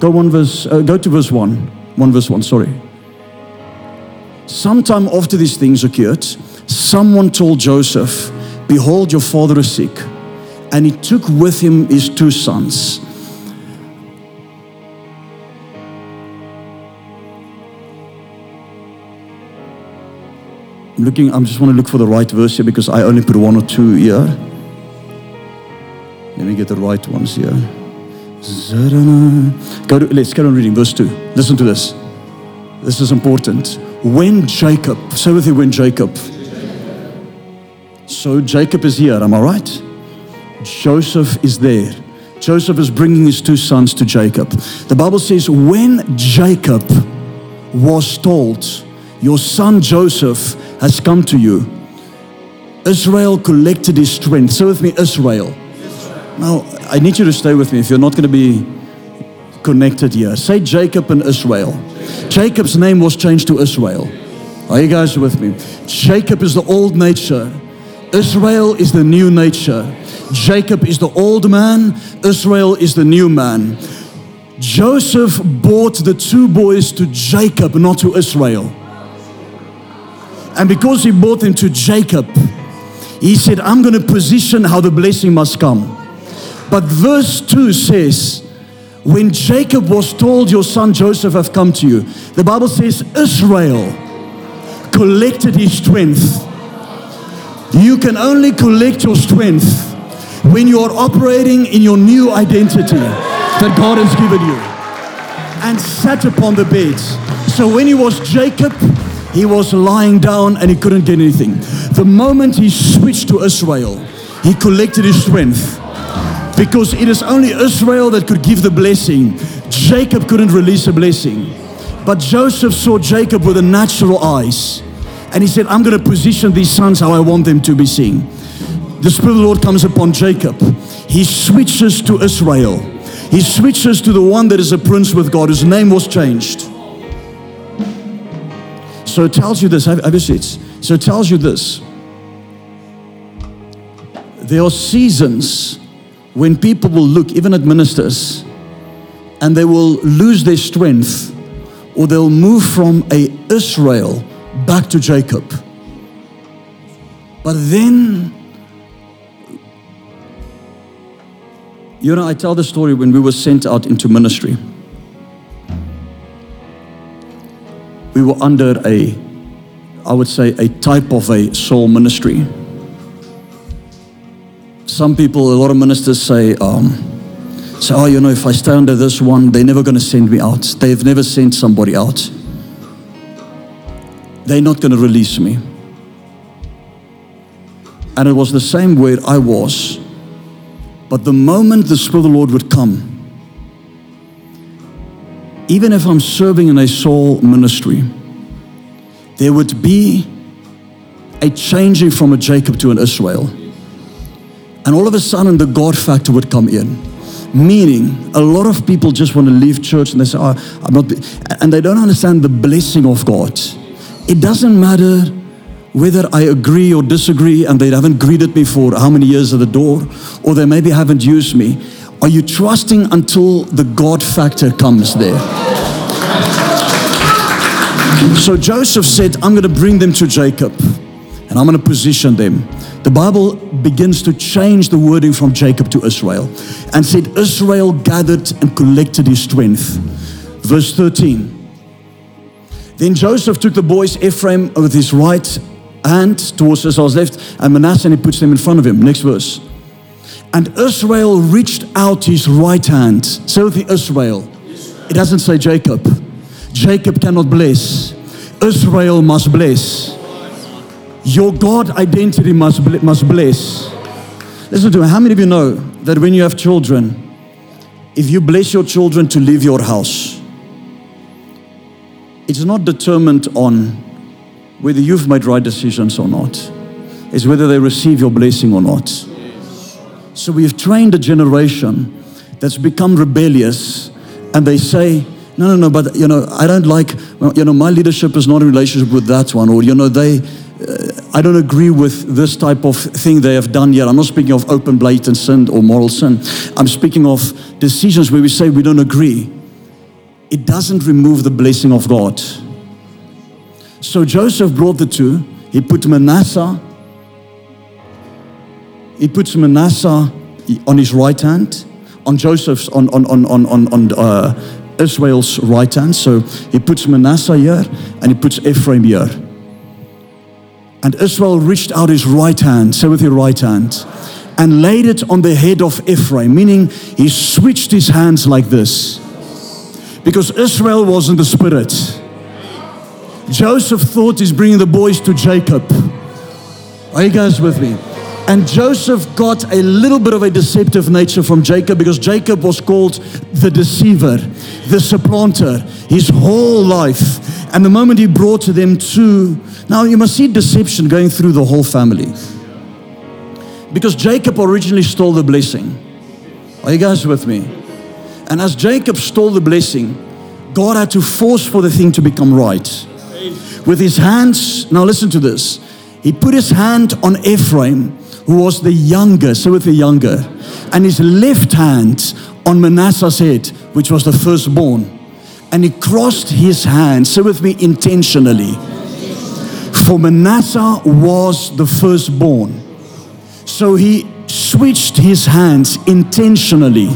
go one verse. Uh, go to verse one. One verse one. Sorry. Sometime after these things occurred, someone told Joseph, "Behold, your father is sick," and he took with him his two sons. I'm looking, I just want to look for the right verse here, because I only put one or two here. Let me get the right ones here. Go to, let's carry on reading, verse two. Listen to this. This is important. When Jacob, say with you, when Jacob. So Jacob is here, am I right? Joseph is there. Joseph is bringing his two sons to Jacob. The Bible says, when Jacob was told, your son Joseph has come to you, Israel collected his strength. Say with me, Israel. Israel. Now, I need you to stay with me if you're not going to be connected here. Say Jacob and Israel. Jacob. Jacob's name was changed to Israel. Are you guys with me? Jacob is the old nature. Israel is the new nature. Jacob is the old man. Israel is the new man. Joseph brought the two boys to Jacob, not to Israel. And because he brought them to Jacob, he said, I'm going to position how the blessing must come. But verse two says, when Jacob was told, your son Joseph have come to you, the Bible says Israel collected his strength. You can only collect your strength when you are operating in your new identity that God has given you. and sat upon the bed. So when he was Jacob, he was lying down and he couldn't get anything. The moment he switched to Israel, he collected his strength, because it is only Israel that could give the blessing. Jacob couldn't release a blessing. But Joseph saw Jacob with the natural eyes, and he said, I'm going to position these sons how I want them to be seen. The Spirit of the Lord comes upon Jacob. He switches to Israel. He switches to the one that is a prince with God, whose name was changed. So it tells you this. Have, have you seen it? So it tells you this. There are seasons when people will look, even at ministers, and they will lose their strength, or they'll move from a Israel back to Jacob. But then, you know, I tell the story when we were sent out into ministry. We were under a, I would say, a type of a soul ministry. Some people, a lot of ministers say, um, So, oh, you know, if I stay under this one, they're never going to send me out. They've never sent somebody out. They're not going to release me. And it was the same where I was. But the moment the Spirit of the Lord would come, even if I'm serving in a soul ministry, there would be a changing from a Jacob to an Israel. And all of a sudden, the God factor would come in. Meaning, a lot of people just want to leave church and they say, oh, I'm not, and they don't understand the blessing of God. It doesn't matter whether I agree or disagree, and they haven't greeted me for how many years at the door, or they maybe haven't used me. Are you trusting until the God factor comes there? So Joseph said, I'm going to bring them to Jacob, and I'm going to position them. The Bible begins to change the wording from Jacob to Israel, and said Israel gathered and collected his strength. Verse thirteen. Then Joseph took the boys Ephraim with his right hand towards Israel's left, and Manasseh, and he puts them in front of him. Next verse. And Israel reached out his right hand. So the Israel. It doesn't say Jacob. Jacob cannot bless. Israel must bless. Your God identity must, bl- must bless. Listen to me. How many of you know that when you have children, if you bless your children to leave your house, it's not determined on whether you've made right decisions or not. It's whether they receive your blessing or not. So we've trained a generation that's become rebellious, and they say, no, no, no, but, you know, I don't like, you know, my leadership is not in relationship with that one, or, you know, they... I don't agree with this type of thing they have done yet. I'm not speaking of open blatant sin or moral sin. I'm speaking of decisions where we say we don't agree. It doesn't remove the blessing of God. So Joseph brought the two. He put Manasseh, he puts Manasseh on his right hand, on Joseph's, on, on, on, on, on, on uh, Israel's right hand. So he puts Manasseh here and he puts Ephraim here. And Israel reached out his right hand, so with your right hand, and laid it on the head of Ephraim, meaning he switched his hands like this. Because Israel was in the spirit. Joseph thought he's bringing the boys to Jacob. Are you guys with me? And Joseph got a little bit of a deceptive nature from Jacob, because Jacob was called the deceiver, the supplanter, his whole life. And the moment he brought them to, now you must see deception going through the whole family. Because Jacob originally stole the blessing. Are you guys with me? And as Jacob stole the blessing, God had to force for the thing to become right. With his hands, now listen to this. He put his hand on Ephraim, who was the younger, so with the younger, and his left hand on Manasseh's head, which was the firstborn. And he crossed his hands, say with me, intentionally. For Manasseh was the firstborn. So he switched his hands intentionally.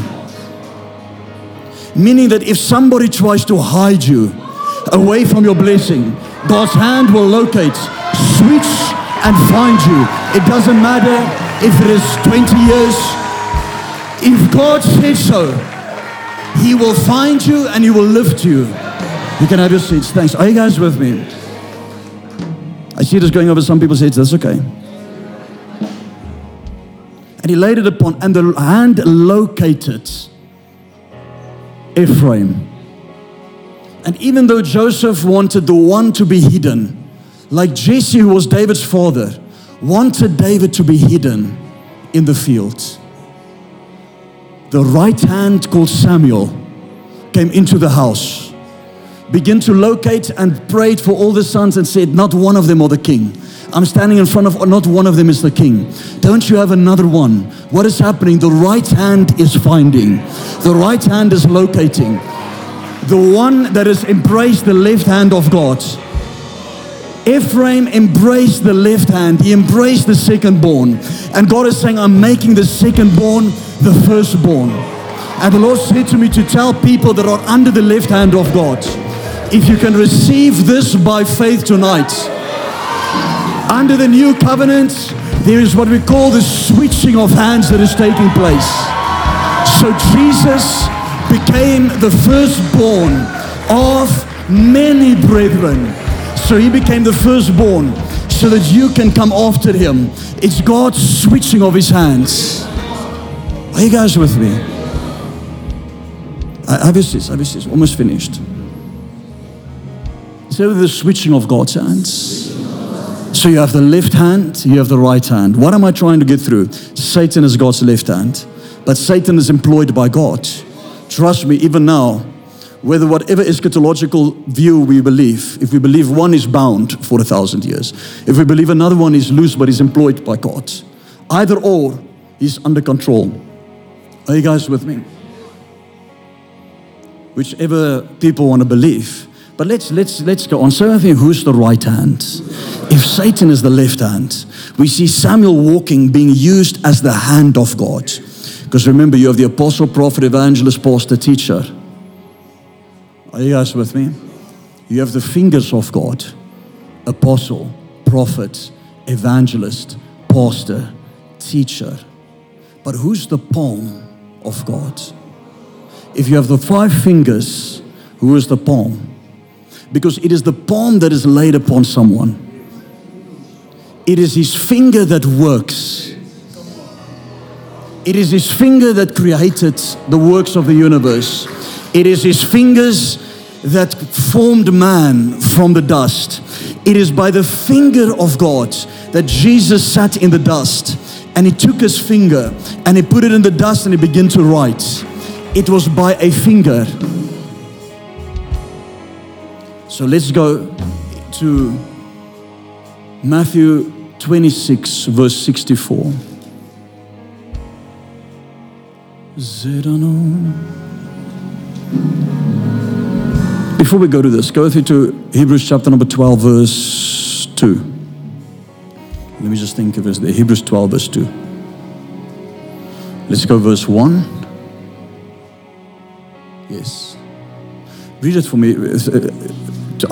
Meaning that if somebody tries to hide you away from your blessing, God's hand will locate, switch, and find you. It doesn't matter if it is twenty years. If God said so, He will find you and He will lift you. You can have your seats. Thanks. Are you guys with me? I see this going over some people's heads. That's okay. And he laid it upon, and the hand located Ephraim. And even though Joseph wanted the one to be hidden, like Jesse, who was David's father, wanted David to be hidden in the field, the right hand called Samuel came into the house, began to locate and prayed for all the sons and said, not one of them are the king. I'm standing in front of, not one of them is the king. Don't you have another one? What is happening? The right hand is finding. The right hand is locating. The one that has embraced the left hand of God. Ephraim embraced the left hand. He embraced the second born. And God is saying, I'm making the second born the firstborn. And the Lord said to me to tell people that are under the left hand of God, if you can receive this by faith tonight, under the new covenant, there is what we call the switching of hands that is taking place. So Jesus became the firstborn of many brethren. So He became the firstborn so that you can come after Him. It's God's switching of His hands. Are you guys with me? Have your seats, have your seats, almost finished. So the switching of God's hands. So you have the left hand, you have the right hand. What am I trying to get through? Satan is God's left hand, but Satan is employed by God. Trust me, even now, whether whatever eschatological view we believe, if we believe one is bound for a thousand years, if we believe another one is loose but is employed by God, either or, He's under control. Are you guys with me? Whichever people want to believe. But let's let's let's go on. So I think, who's the right hand? If Satan is the left hand, we see Samuel walking, being used as the hand of God. Because remember, you have the apostle, prophet, evangelist, pastor, teacher. Are you guys with me? You have the fingers of God. Apostle, prophet, evangelist, pastor, teacher. But who's the palm of God? If you have the five fingers, who is the palm? Because it is the palm that is laid upon someone. It is His finger that works. It is His finger that created the works of the universe. It is His fingers that formed man from the dust. It is by the finger of God that Jesus sat in the dust, and He took His finger and He put it in the dust and He began to write. It was by a finger. So let's go to Matthew twenty-six, verse sixty-four. Before we go to this, go through to Hebrews chapter number twelve, verse two. Let me just think of this there. Hebrews twelve, verse two. Let's go verse one. Yes. Read it for me.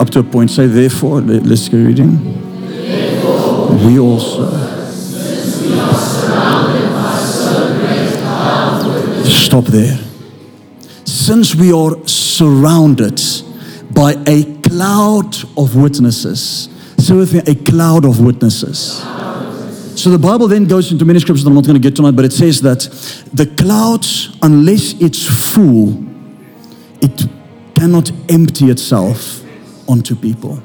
Up to a point, say therefore. Let's go reading. Therefore, we also, since we are surrounded by so great a cloud. Stop there. Since we are surrounded by a cloud of witnesses. So with me, a cloud of witnesses. So the Bible then goes into many scriptures that I'm not going to get tonight, but it says that the cloud, unless it's full, it cannot empty itself onto people.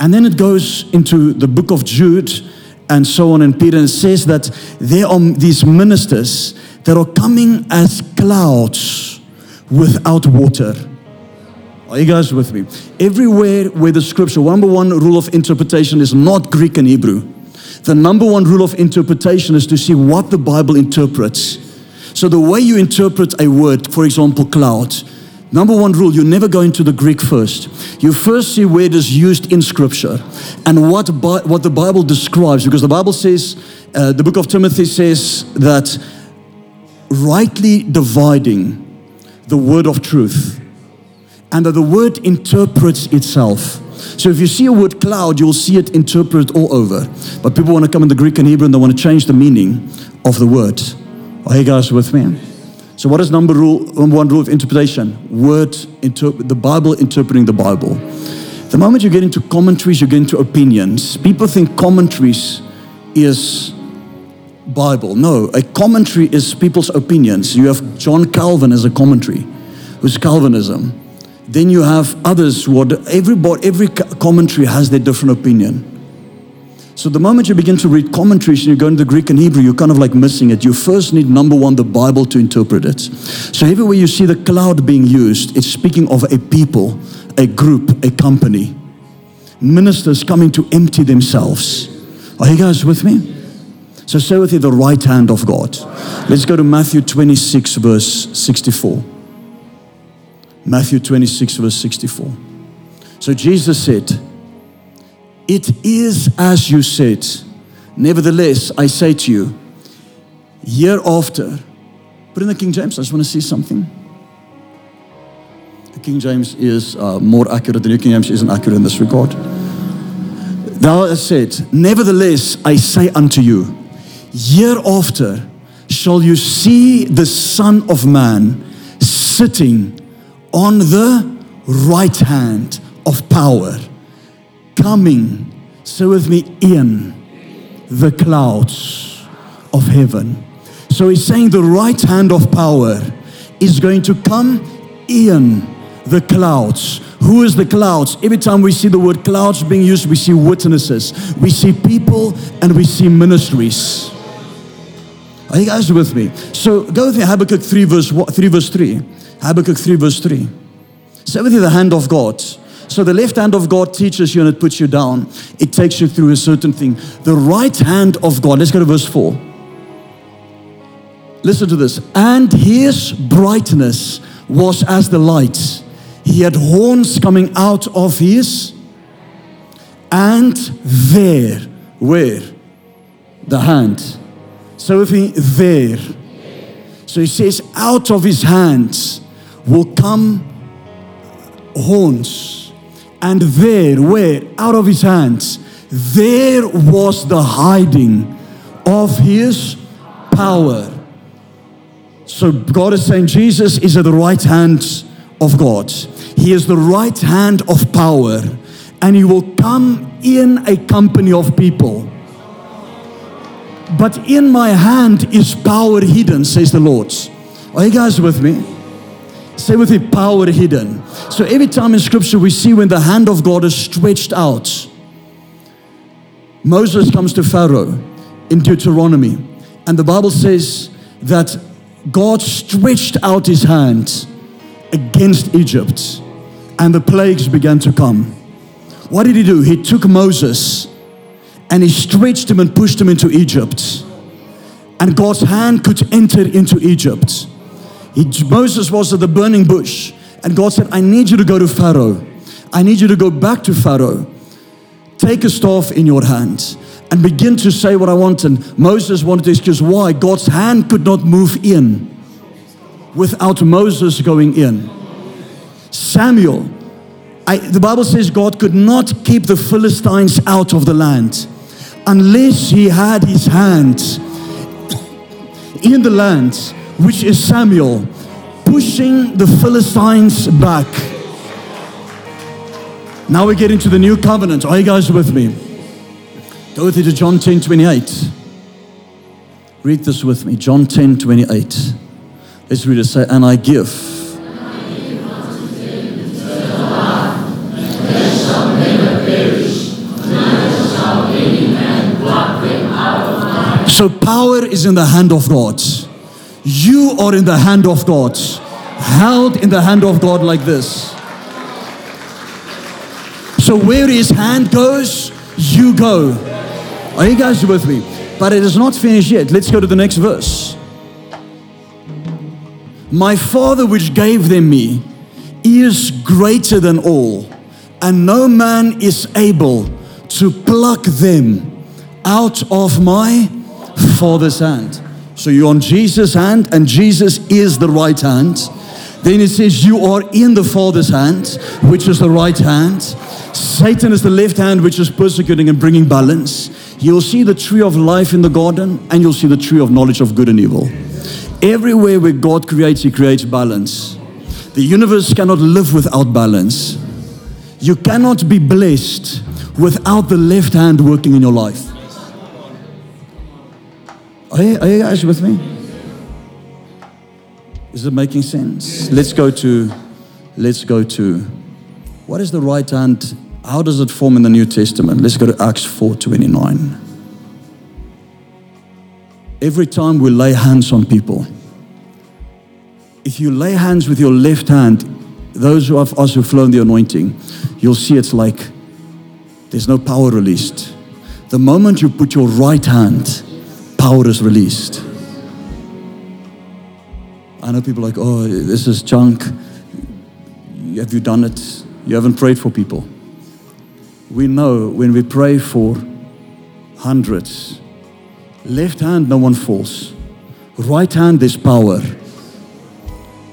And then it goes into the book of Jude and so on and Peter, and it says that there are these ministers that are coming as clouds without water. Are you guys with me? Everywhere where the scripture, number one rule of interpretation is not Greek and Hebrew. The number one rule of interpretation is to see what the Bible interprets. So the way you interpret a word, for example, cloud, number one rule, you never go into the Greek first. You first see where it is used in Scripture and what, Bi what the Bible describes. Because the Bible says, uh, the book of Timothy says that rightly dividing the word of truth, and that the word interprets itself. So if you see a word cloud, you'll see it interpreted all over. But people want to come in the Greek and Hebrew and they want to change the meaning of the word. Are you guys with me? So what is number, rule, number one rule of interpretation? Word, interpret, the Bible interpreting the Bible. The moment you get into commentaries, you get into opinions. People think commentaries is Bible. No, a commentary is people's opinions. You have John Calvin as a commentary, who's Calvinism. Then you have others who are, everybody, every commentary has their different opinion. So the moment you begin to read commentaries and you go into Greek and Hebrew, you're kind of like missing it. You first need, number one, the Bible to interpret it. So everywhere you see the cloud being used, it's speaking of a people, a group, a company. Ministers coming to empty themselves. Are you guys with me? So say with you, the right hand of God. Let's go to Matthew twenty-six, verse sixty-four. Matthew twenty-six, verse sixty-four. So Jesus said, "It is as you said. Nevertheless, I say to you, hereafter." Put in the King James. I just want to see something. The King James is uh, more accurate. The New King James isn't accurate in this regard. Thou hast said, "Nevertheless, I say unto you, hereafter shall you see the Son of Man sitting on the right hand of power, coming," so with me, "in the clouds of heaven." So he's saying the right hand of power is going to come in the clouds. Who is the clouds? Every time we see the word clouds being used, we see witnesses, we see people, and we see ministries. Are you guys with me? So go with me, Habakkuk three verse, three verse three. Habakkuk three verse three. Say with you, the hand of God. So the left hand of God teaches you and it puts you down. It takes you through a certain thing. The right hand of God, let's go to verse four. Listen to this. "And his brightness was as the light. He had horns coming out of his." And there, where? The hand. So if he, there. So he says, out of his hands will come horns. And there, where? Out of his hands. There was the hiding of his power. So God is saying Jesus is at the right hand of God. He is the right hand of power. And he will come in a company of people. "But in my hand is power hidden," says the Lord. Are you guys with me? Say with me, power hidden. So every time in scripture we see when the hand of God is stretched out. Moses comes to Pharaoh in Deuteronomy. And the Bible says that God stretched out his hand against Egypt. And the plagues began to come. What did he do? He took Moses and he stretched him and pushed him into Egypt. And God's hand could enter into Egypt. He, Moses was at the burning bush, and God said, "I need you to go to Pharaoh. I need you to go back to Pharaoh. Take a staff in your hand and begin to say what I want." And Moses wanted to excuse why. God's hand could not move in without Moses going in. Samuel, I, the Bible says God could not keep the Philistines out of the land unless he had his hand in the land, which is Samuel, pushing the Philistines back. Now we get into the new covenant. Are you guys with me? Go with me to John ten twenty-eight. Read this with me. John ten twenty-eight. Let's read it. Say, "And I give." And I give unto them eternal life, and they shall never perish, neither shall any man pluck them out of my hand. So power is in the hand of God. You are in the hand of God, held in the hand of God like this. So where his hand goes, you go. Are you guys with me? But it is not finished yet. Let's go to the next verse. "My Father which gave them me is greater than all, and no man is able to pluck them out of my Father's hand." So you're on Jesus' hand, and Jesus is the right hand. Then it says you are in the Father's hand, which is the right hand. Satan is the left hand, which is persecuting and bringing balance. You'll see the tree of life in the garden, and you'll see the tree of knowledge of good and evil. Everywhere where God creates, He creates balance. The universe cannot live without balance. You cannot be blessed without the left hand working in your life. Are you, are you guys with me? Is it making sense? Let's go to, let's go to, what is the right hand? How does it form in the New Testament? Let's go to Acts four twenty-nine. Every time we lay hands on people, if you lay hands with your left hand, those of us who flown the anointing, you'll see it's like there's no power released. The moment you put your right hand, power is released. I know people are like, oh, this is junk. Have you done it? You haven't prayed for people. We know when we pray for hundreds, left hand, no one falls. Right hand, there's power.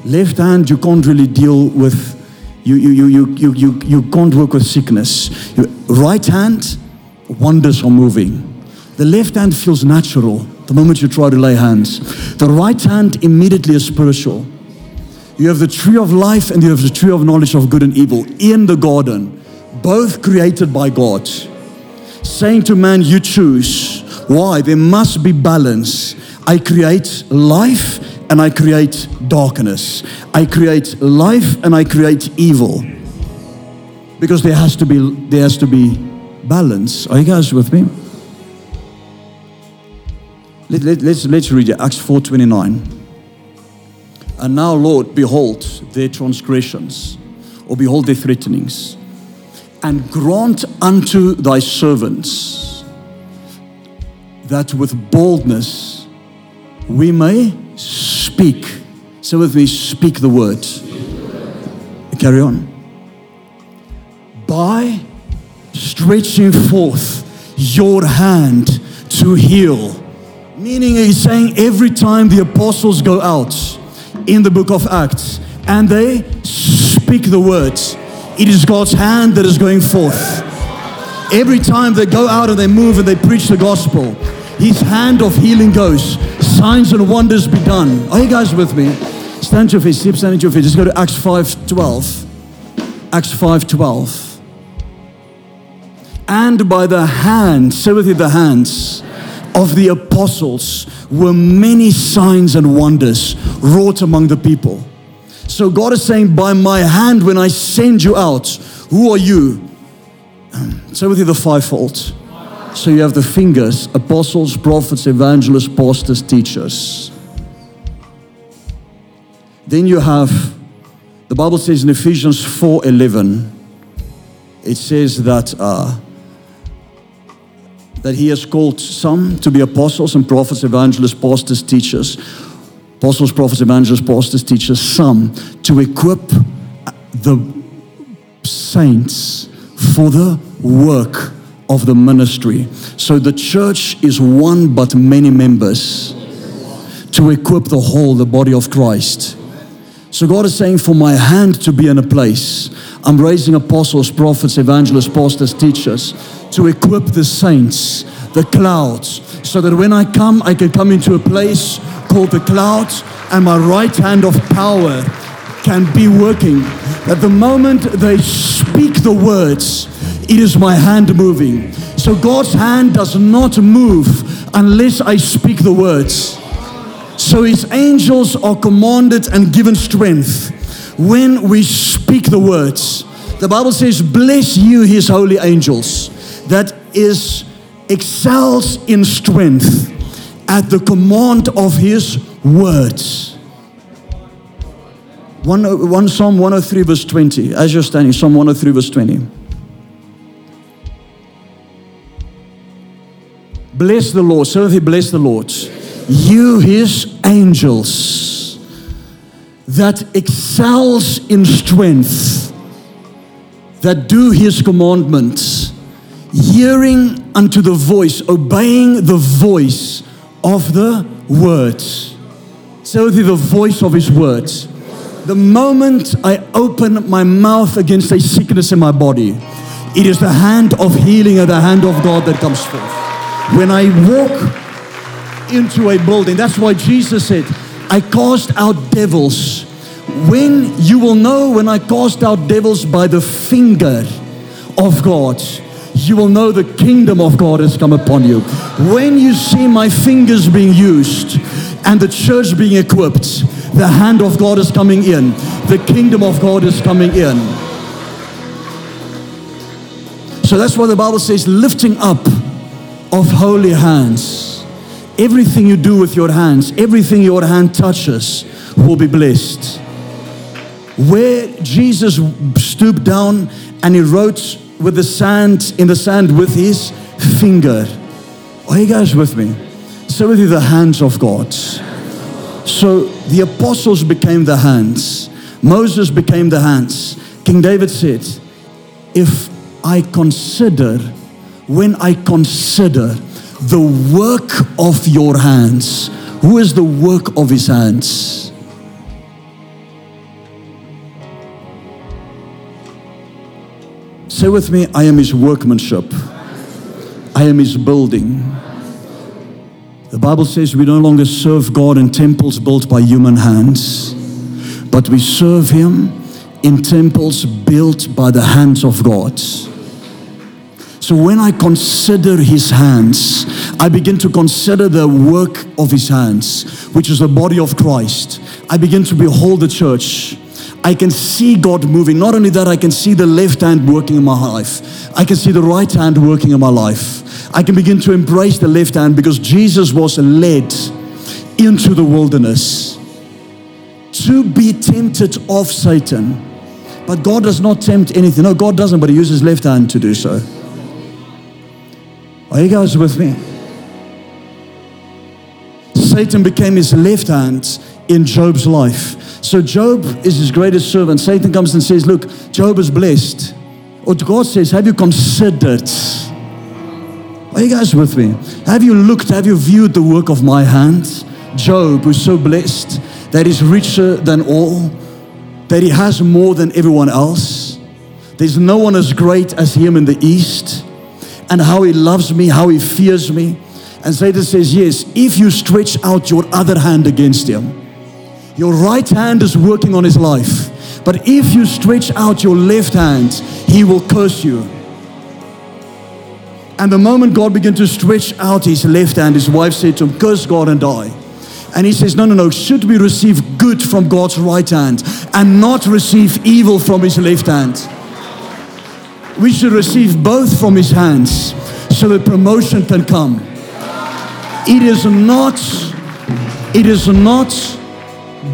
Left hand, you can't really deal with, you, you, you, you, you, you, you can't work with sickness. Right hand, wonders are moving. The left hand feels natural the moment you try to lay hands. The right hand immediately is spiritual. You have the tree of life and you have the tree of knowledge of good and evil in the garden, both created by God, saying to man, you choose. Why? There must be balance. I create life and I create darkness. I create life and I create evil. Because there has to be there has to be balance. Are you guys with me? Let, let, let's, let's read it, Acts four twenty-nine. And now, Lord, behold their transgressions, or behold their threatenings, and grant unto thy servants that with boldness we may speak. Say with me, speak the word. Carry on. By stretching forth your hand to heal. Meaning he's saying every time the apostles go out in the book of Acts and they speak the words, it is God's hand that is going forth. Every time they go out and they move and they preach the gospel, His hand of healing goes. Signs and wonders be done. Are you guys with me? Stand to your feet, keep standing to your feet. Just go to Acts five twelve. Acts five twelve. And by the hand, say with you, the hands of the apostles were many signs and wonders wrought among the people. So God is saying, by my hand when I send you out, who are you? Say with you, the fivefold. So you have the fingers, apostles, prophets, evangelists, pastors, teachers. Then you have, the Bible says in Ephesians four eleven, it says that uh, that He has called some to be apostles and prophets, evangelists, pastors, teachers. Apostles, prophets, evangelists, pastors, teachers, some to equip the saints for the work of the ministry. So the church is one but many members to equip the whole, the body of Christ. So God is saying, for my hand to be in a place, I'm raising apostles, prophets, evangelists, pastors, teachers to equip the saints, the clouds, so that when I come, I can come into a place called the clouds, and my right hand of power can be working. At the moment they speak the words, it is my hand moving. So God's hand does not move unless I speak the words. So His angels are commanded and given strength when we speak the words. The Bible says, bless you, His holy angels, that is excels in strength at the command of His words. One, one Psalm one oh three verse twenty, as you're standing, Psalm one oh three verse twenty. Bless the Lord, so if you bless the Lord, you His angels that excels in strength, that do His commandments, hearing unto the voice, obeying the voice of the words. So through the voice of His words. The moment I open my mouth against a sickness in my body, it is the hand of healing and the hand of God that comes forth. When I walk into a building, that's why Jesus said, I cast out devils. When you will know when I cast out devils by the finger of God, you will know the kingdom of God has come upon you. When you see my fingers being used and the church being equipped, the hand of God is coming in. The kingdom of God is coming in. So that's why the Bible says, lifting up of holy hands. Everything you do with your hands, everything your hand touches will be blessed. Where Jesus stooped down and he wrote with the sand, in the sand with his finger. Are you guys with me? So with you, the hands of God. So the apostles became the hands. Moses became the hands. King David said, if I consider, when I consider the work of your hands, who is the work of his hands? Say with me, I am his workmanship. I am his building. The Bible says we no longer serve God in temples built by human hands, but we serve him in temples built by the hands of God. So when I consider his hands, I begin to consider the work of his hands, which is the body of Christ. I begin to behold the church. I can see God moving. Not only that, I can see the left hand working in my life. I can see the right hand working in my life. I can begin to embrace the left hand because Jesus was led into the wilderness to be tempted of Satan. But God does not tempt anything. No, God doesn't, but he uses his left hand to do so. Are you guys with me? Satan became his left hand in Job's life. So Job is his greatest servant. Satan comes and says, look, Job is blessed. Or God says, have you considered? Are you guys with me? Have you looked, have you viewed the work of my hand? Job, who's so blessed, that he's richer than all, that he has more than everyone else. There's no one as great as him in the east. And how he loves me, how he fears me. And Satan says, yes, if you stretch out your other hand against him, your right hand is working on his life. But if you stretch out your left hand, he will curse you. And the moment God began to stretch out his left hand, his wife said to him, curse God and die. And he says, no, no, no, should we receive good from God's right hand and not receive evil from his left hand? We should receive both from his hands so that promotion can come. It is not, it is not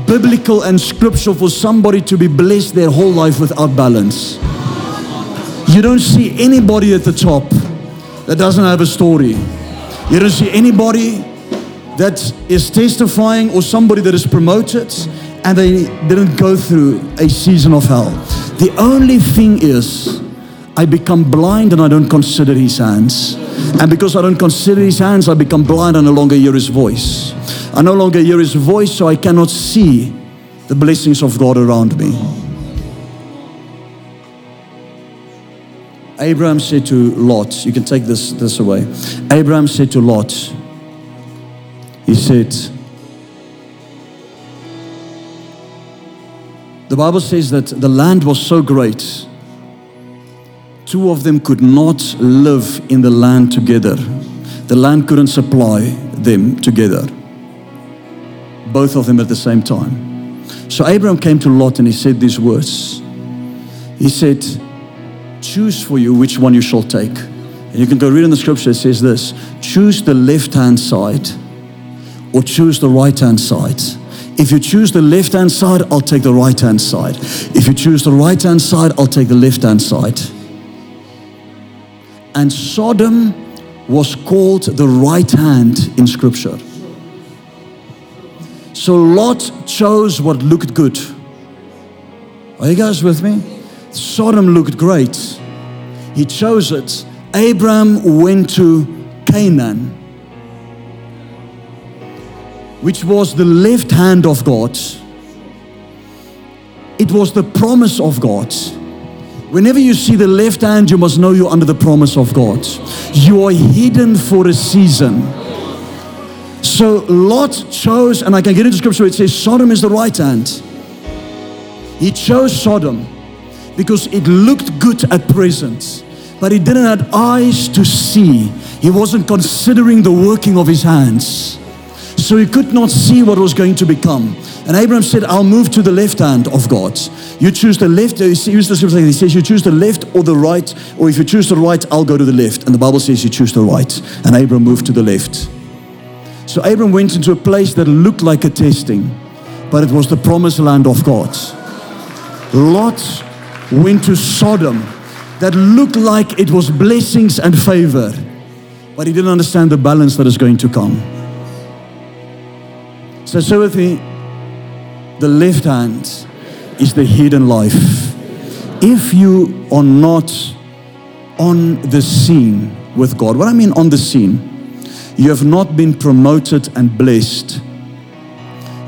biblical and scriptural for somebody to be blessed their whole life without balance. You don't see anybody at the top that doesn't have a story. You don't see anybody that is testifying or somebody that is promoted and they didn't go through a season of hell. The only thing is, I become blind and I don't consider his hands. And because I don't consider his hands, I become blind and no longer hear his voice. I no longer hear his voice, so I cannot see the blessings of God around me. Abraham said to Lot, you can take this, this away. Abraham said to Lot, he said, the Bible says that the land was so great, two of them could not live in the land together. The land couldn't supply them together. Both of them at the same time. So Abraham came to Lot and he said these words. He said, choose for you which one you shall take. And you can go read in the scripture, it says this, choose the left-hand side or choose the right-hand side. If you choose the left-hand side, I'll take the right-hand side. If you choose the right-hand side, I'll take the left-hand side. And Sodom was called the right hand in scripture. So Lot chose what looked good. Are you guys with me? Sodom looked great. He chose it. Abraham went to Canaan, which was the left hand of God. It was the promise of God. Whenever you see the left hand, you must know you're under the promise of God. You are hidden for a season. so Lot chose, and I can get into scripture, it says Sodom is the right hand. He chose Sodom because it looked good at present, but he didn't have eyes to see. He wasn't considering the working of his hands. So he could not see what was going to become. And Abraham said, I'll move to the left hand of God. You choose the left, he says you choose the left or the right, or if you choose the right, I'll go to the left. And the Bible says you choose the right. And Abraham moved to the left. So Abraham went into a place that looked like a testing, but it was the promised land of God. Lot went to Sodom that looked like it was blessings and favor, but he didn't understand the balance that is going to come. So, so with me, the left hand is the hidden life. If you are not on the scene with God, what I mean on the scene, you have not been promoted and blessed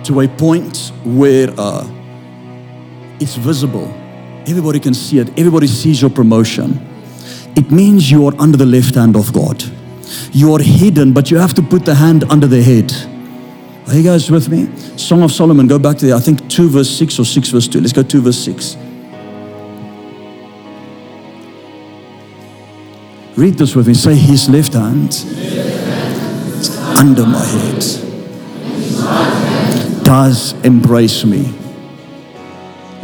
to a point where uh, it's visible. Everybody can see it. Everybody sees your promotion. It means you are under the left hand of God. You are hidden, but you have to put the hand under the head. Are you guys with me? Song of Solomon, go back to the, I think two verse six or six verse two. Let's go two verse six. Read this with me. Say, his left hand is under my head, does embrace me.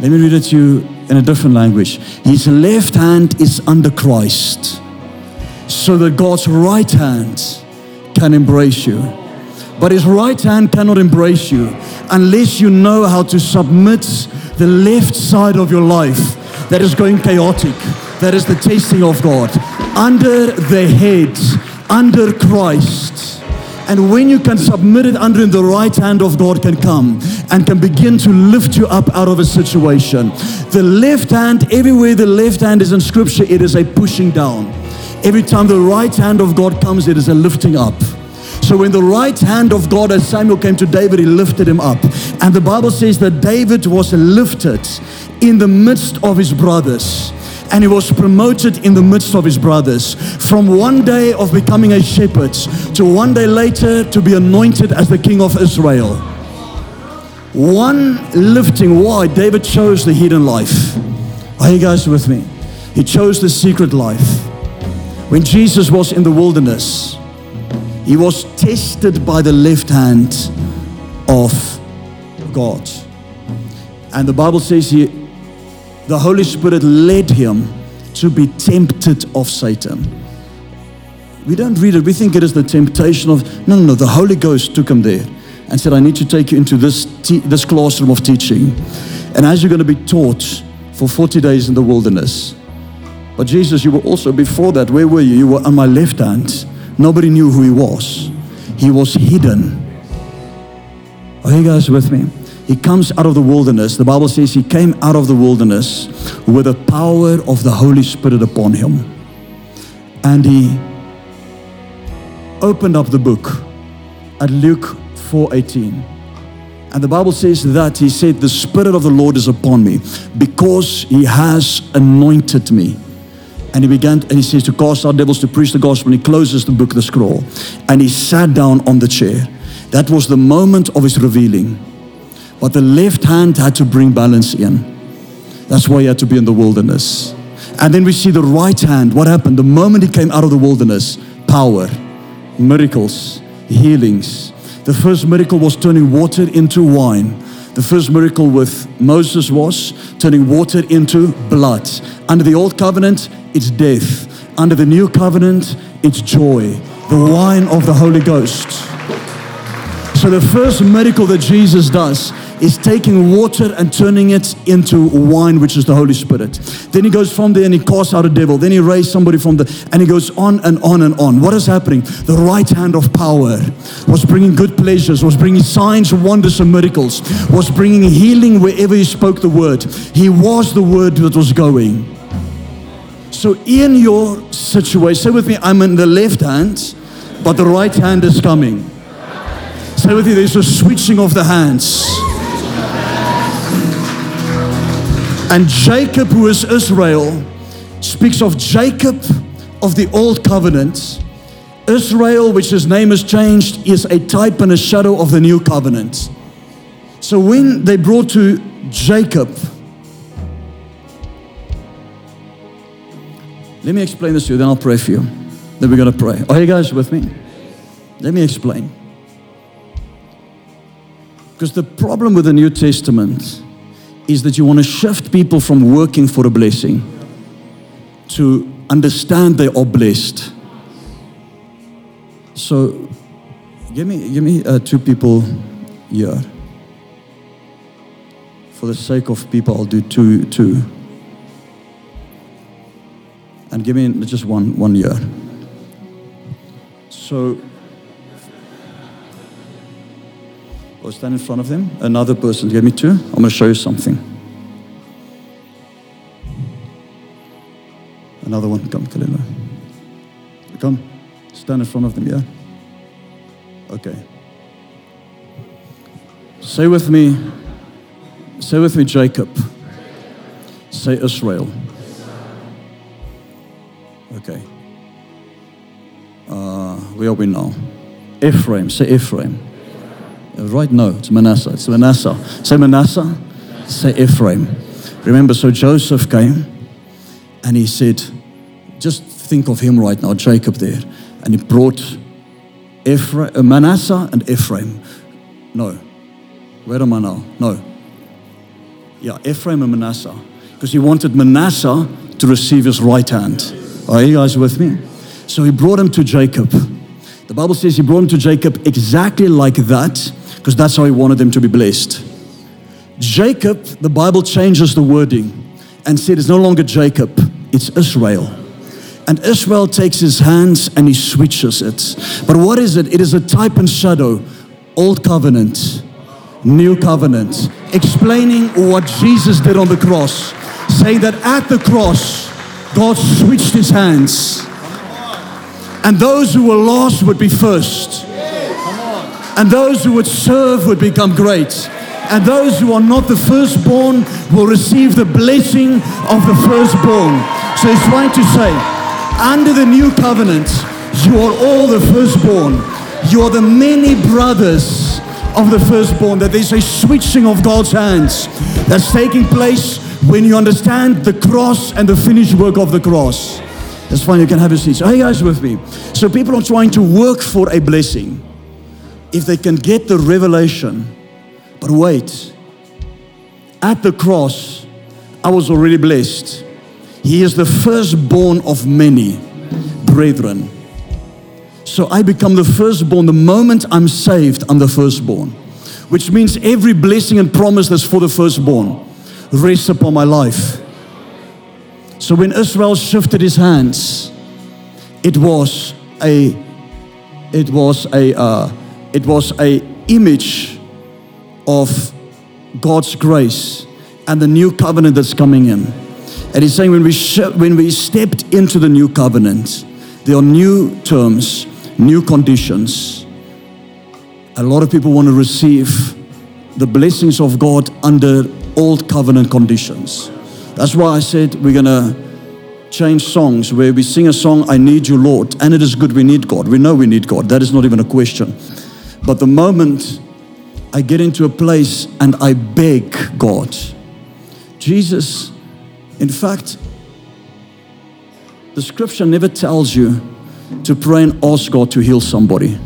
Let me read it to you in a different language. His left hand is under Christ, so that God's right hand can embrace you. But his right hand cannot embrace you unless you know how to submit the left side of your life that is going chaotic. That is the tasting of God. Under the head, under Christ. And when you can submit it under him, the right hand of God can come and can begin to lift you up out of a situation. The left hand, everywhere the left hand is in scripture, it is a pushing down. Every time the right hand of God comes, it is a lifting up. So when the right hand of God, as Samuel came to David, he lifted him up. And the Bible says that David was lifted in the midst of his brothers. And he was promoted in the midst of his brothers. From one day of becoming a shepherd to one day later to be anointed as the king of Israel. One lifting. Why? David chose the hidden life. Are you guys with me? He chose the secret life. When Jesus was in the wilderness, he was tested by the left hand of God. And the Bible says he, the Holy Spirit led him to be tempted of Satan. We don't read it. We think it is the temptation of, no, no, no. The Holy Ghost took him there and said, I need to take you into this, this classroom of teaching. And as you're going to be taught for forty days in the wilderness. But Jesus, you were also before that. Where were you? You were on my left hand. Nobody knew who he was. He was hidden. Are you guys with me? He comes out of the wilderness. The Bible says he came out of the wilderness with the power of the Holy Spirit upon him. And he opened up the book at Luke four eighteen. And the Bible says that he said, the Spirit of the Lord is upon me because he has anointed me. And he began, and he says, to cast out devils, to preach the gospel. And he closes the book, the scroll. And he sat down on the chair. That was the moment of his revealing. But the left hand had to bring balance in. That's why he had to be in the wilderness. And then we see the right hand. What happened? The moment he came out of the wilderness, power, miracles, healings. The first miracle was turning water into wine. The first miracle with Moses was turning water into blood. Under the old covenant, it's death. Under the new covenant, it's joy. The wine of the Holy Ghost. So the first miracle that Jesus does is taking water and turning it into wine, which is the Holy Spirit. Then he goes from there and he casts out a devil. Then he raised somebody from the, and he goes on and on and on. What is happening? The right hand of power was bringing good pleasures, was bringing signs, wonders, and miracles, was bringing healing wherever he spoke the word. He was the word that was going. So in your situation, say with me, I'm in the left hand, but the right hand is coming. Say with me, there's a switching of the hands. And Jacob, who is Israel, speaks of Jacob of the old covenant Israel, which his name has changed, is a type and a shadow of the new covenant. So when they brought to Jacob, let me explain this to you, then I'll pray for you. Then we're going to pray. Are you guys with me? Let me explain. Because the problem with the New Testament is that you want to shift people from working for a blessing to understand they are blessed. So, give me, give me uh, two people here. For the sake of people, I'll do two, two. And give me just one, one here. So, or stand in front of them. Another person, give me two. I'm going to show you something. Another one, come, Kalila. Come, stand in front of them, yeah? Okay. Say with me, say with me, Jacob. Say Israel. Okay. Uh, where are we now? Ephraim, say Ephraim. Right? No, it's Manasseh. It's Manasseh. Say Manasseh. Say Ephraim. Remember, so Joseph came and he said, just think of him right now, Jacob there. And he brought Ephraim, Manasseh and Ephraim. No. Where am I now? No. Yeah, Ephraim and Manasseh. Because he wanted Manasseh to receive his right hand. Are you guys with me? So he brought him to Jacob. The Bible says he brought him to Jacob exactly like that, because that's how he wanted them to be blessed. Jacob, the Bible changes the wording and said it's no longer Jacob, it's Israel. And Israel takes his hands and he switches it. But what is it? It is a type and shadow, old covenant, new covenant, explaining what Jesus did on the cross, saying that at the cross, God switched his hands. And those who were lost would be first. And those who would serve would become great. And those who are not the firstborn will receive the blessing of the firstborn. So he's trying to say, under the new covenant, you are all the firstborn. You are the many brothers of the firstborn. That there's a switching of God's hands that's taking place when you understand the cross and the finished work of the cross. That's fine, you can have your seats. Are you guys with me? So people are trying to work for a blessing. If they can get the revelation, but wait, at the cross, I was already blessed. He is the firstborn of many brethren. So I become the firstborn. The moment I'm saved, I'm the firstborn, which means every blessing and promise that's for the firstborn rests upon my life. So when Israel shifted his hands, it was a, it was a, uh, It was an image of God's grace and the new covenant that's coming in. And he's saying when we, when we stepped into the new covenant, there are new terms, new conditions. A lot of people want to receive the blessings of God under old covenant conditions. That's why I said we're going to change songs where we sing a song, I need you, Lord. And it is good, we need God. We know we need God. That is not even a question. But the moment I get into a place and I beg God, Jesus, in fact, the scripture never tells you to pray and ask God to heal somebody.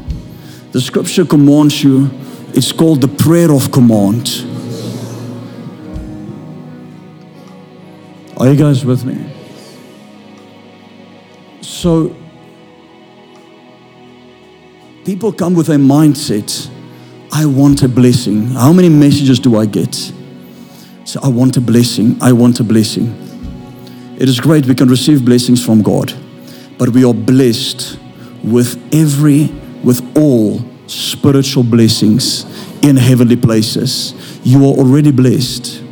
The scripture commands you, it's called the prayer of command. Are you guys with me? So, people come with a mindset, I want a blessing. How many messages do I get? So I want a blessing, I want a blessing. It is great we can receive blessings from God, but we are blessed with every, with all spiritual blessings in heavenly places. You are already blessed.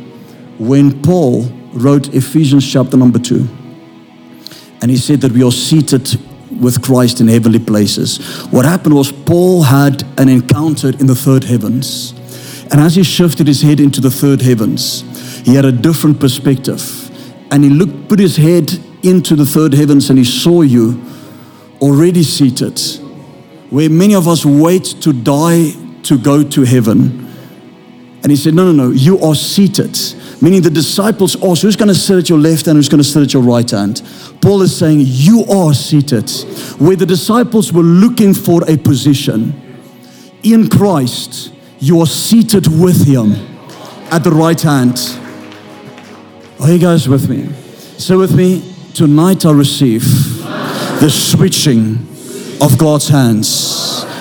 When Paul wrote Ephesians chapter number two, and he said that we are seated with Christ in heavenly places. What happened was Paul had an encounter in the third heavens. And as he shifted his head into the third heavens, he had a different perspective. And he looked, put his head into the third heavens and he saw you already seated, where many of us wait to die to go to heaven. And he said, no, no, no, you are seated. Meaning the disciples asked, who's going to sit at your left hand, who's going to sit at your right hand? Paul is saying, you are seated. Where the disciples were looking for a position, in Christ, you are seated with him at the right hand. Are you guys with me? Say with me, tonight I receive the switching of God's hands.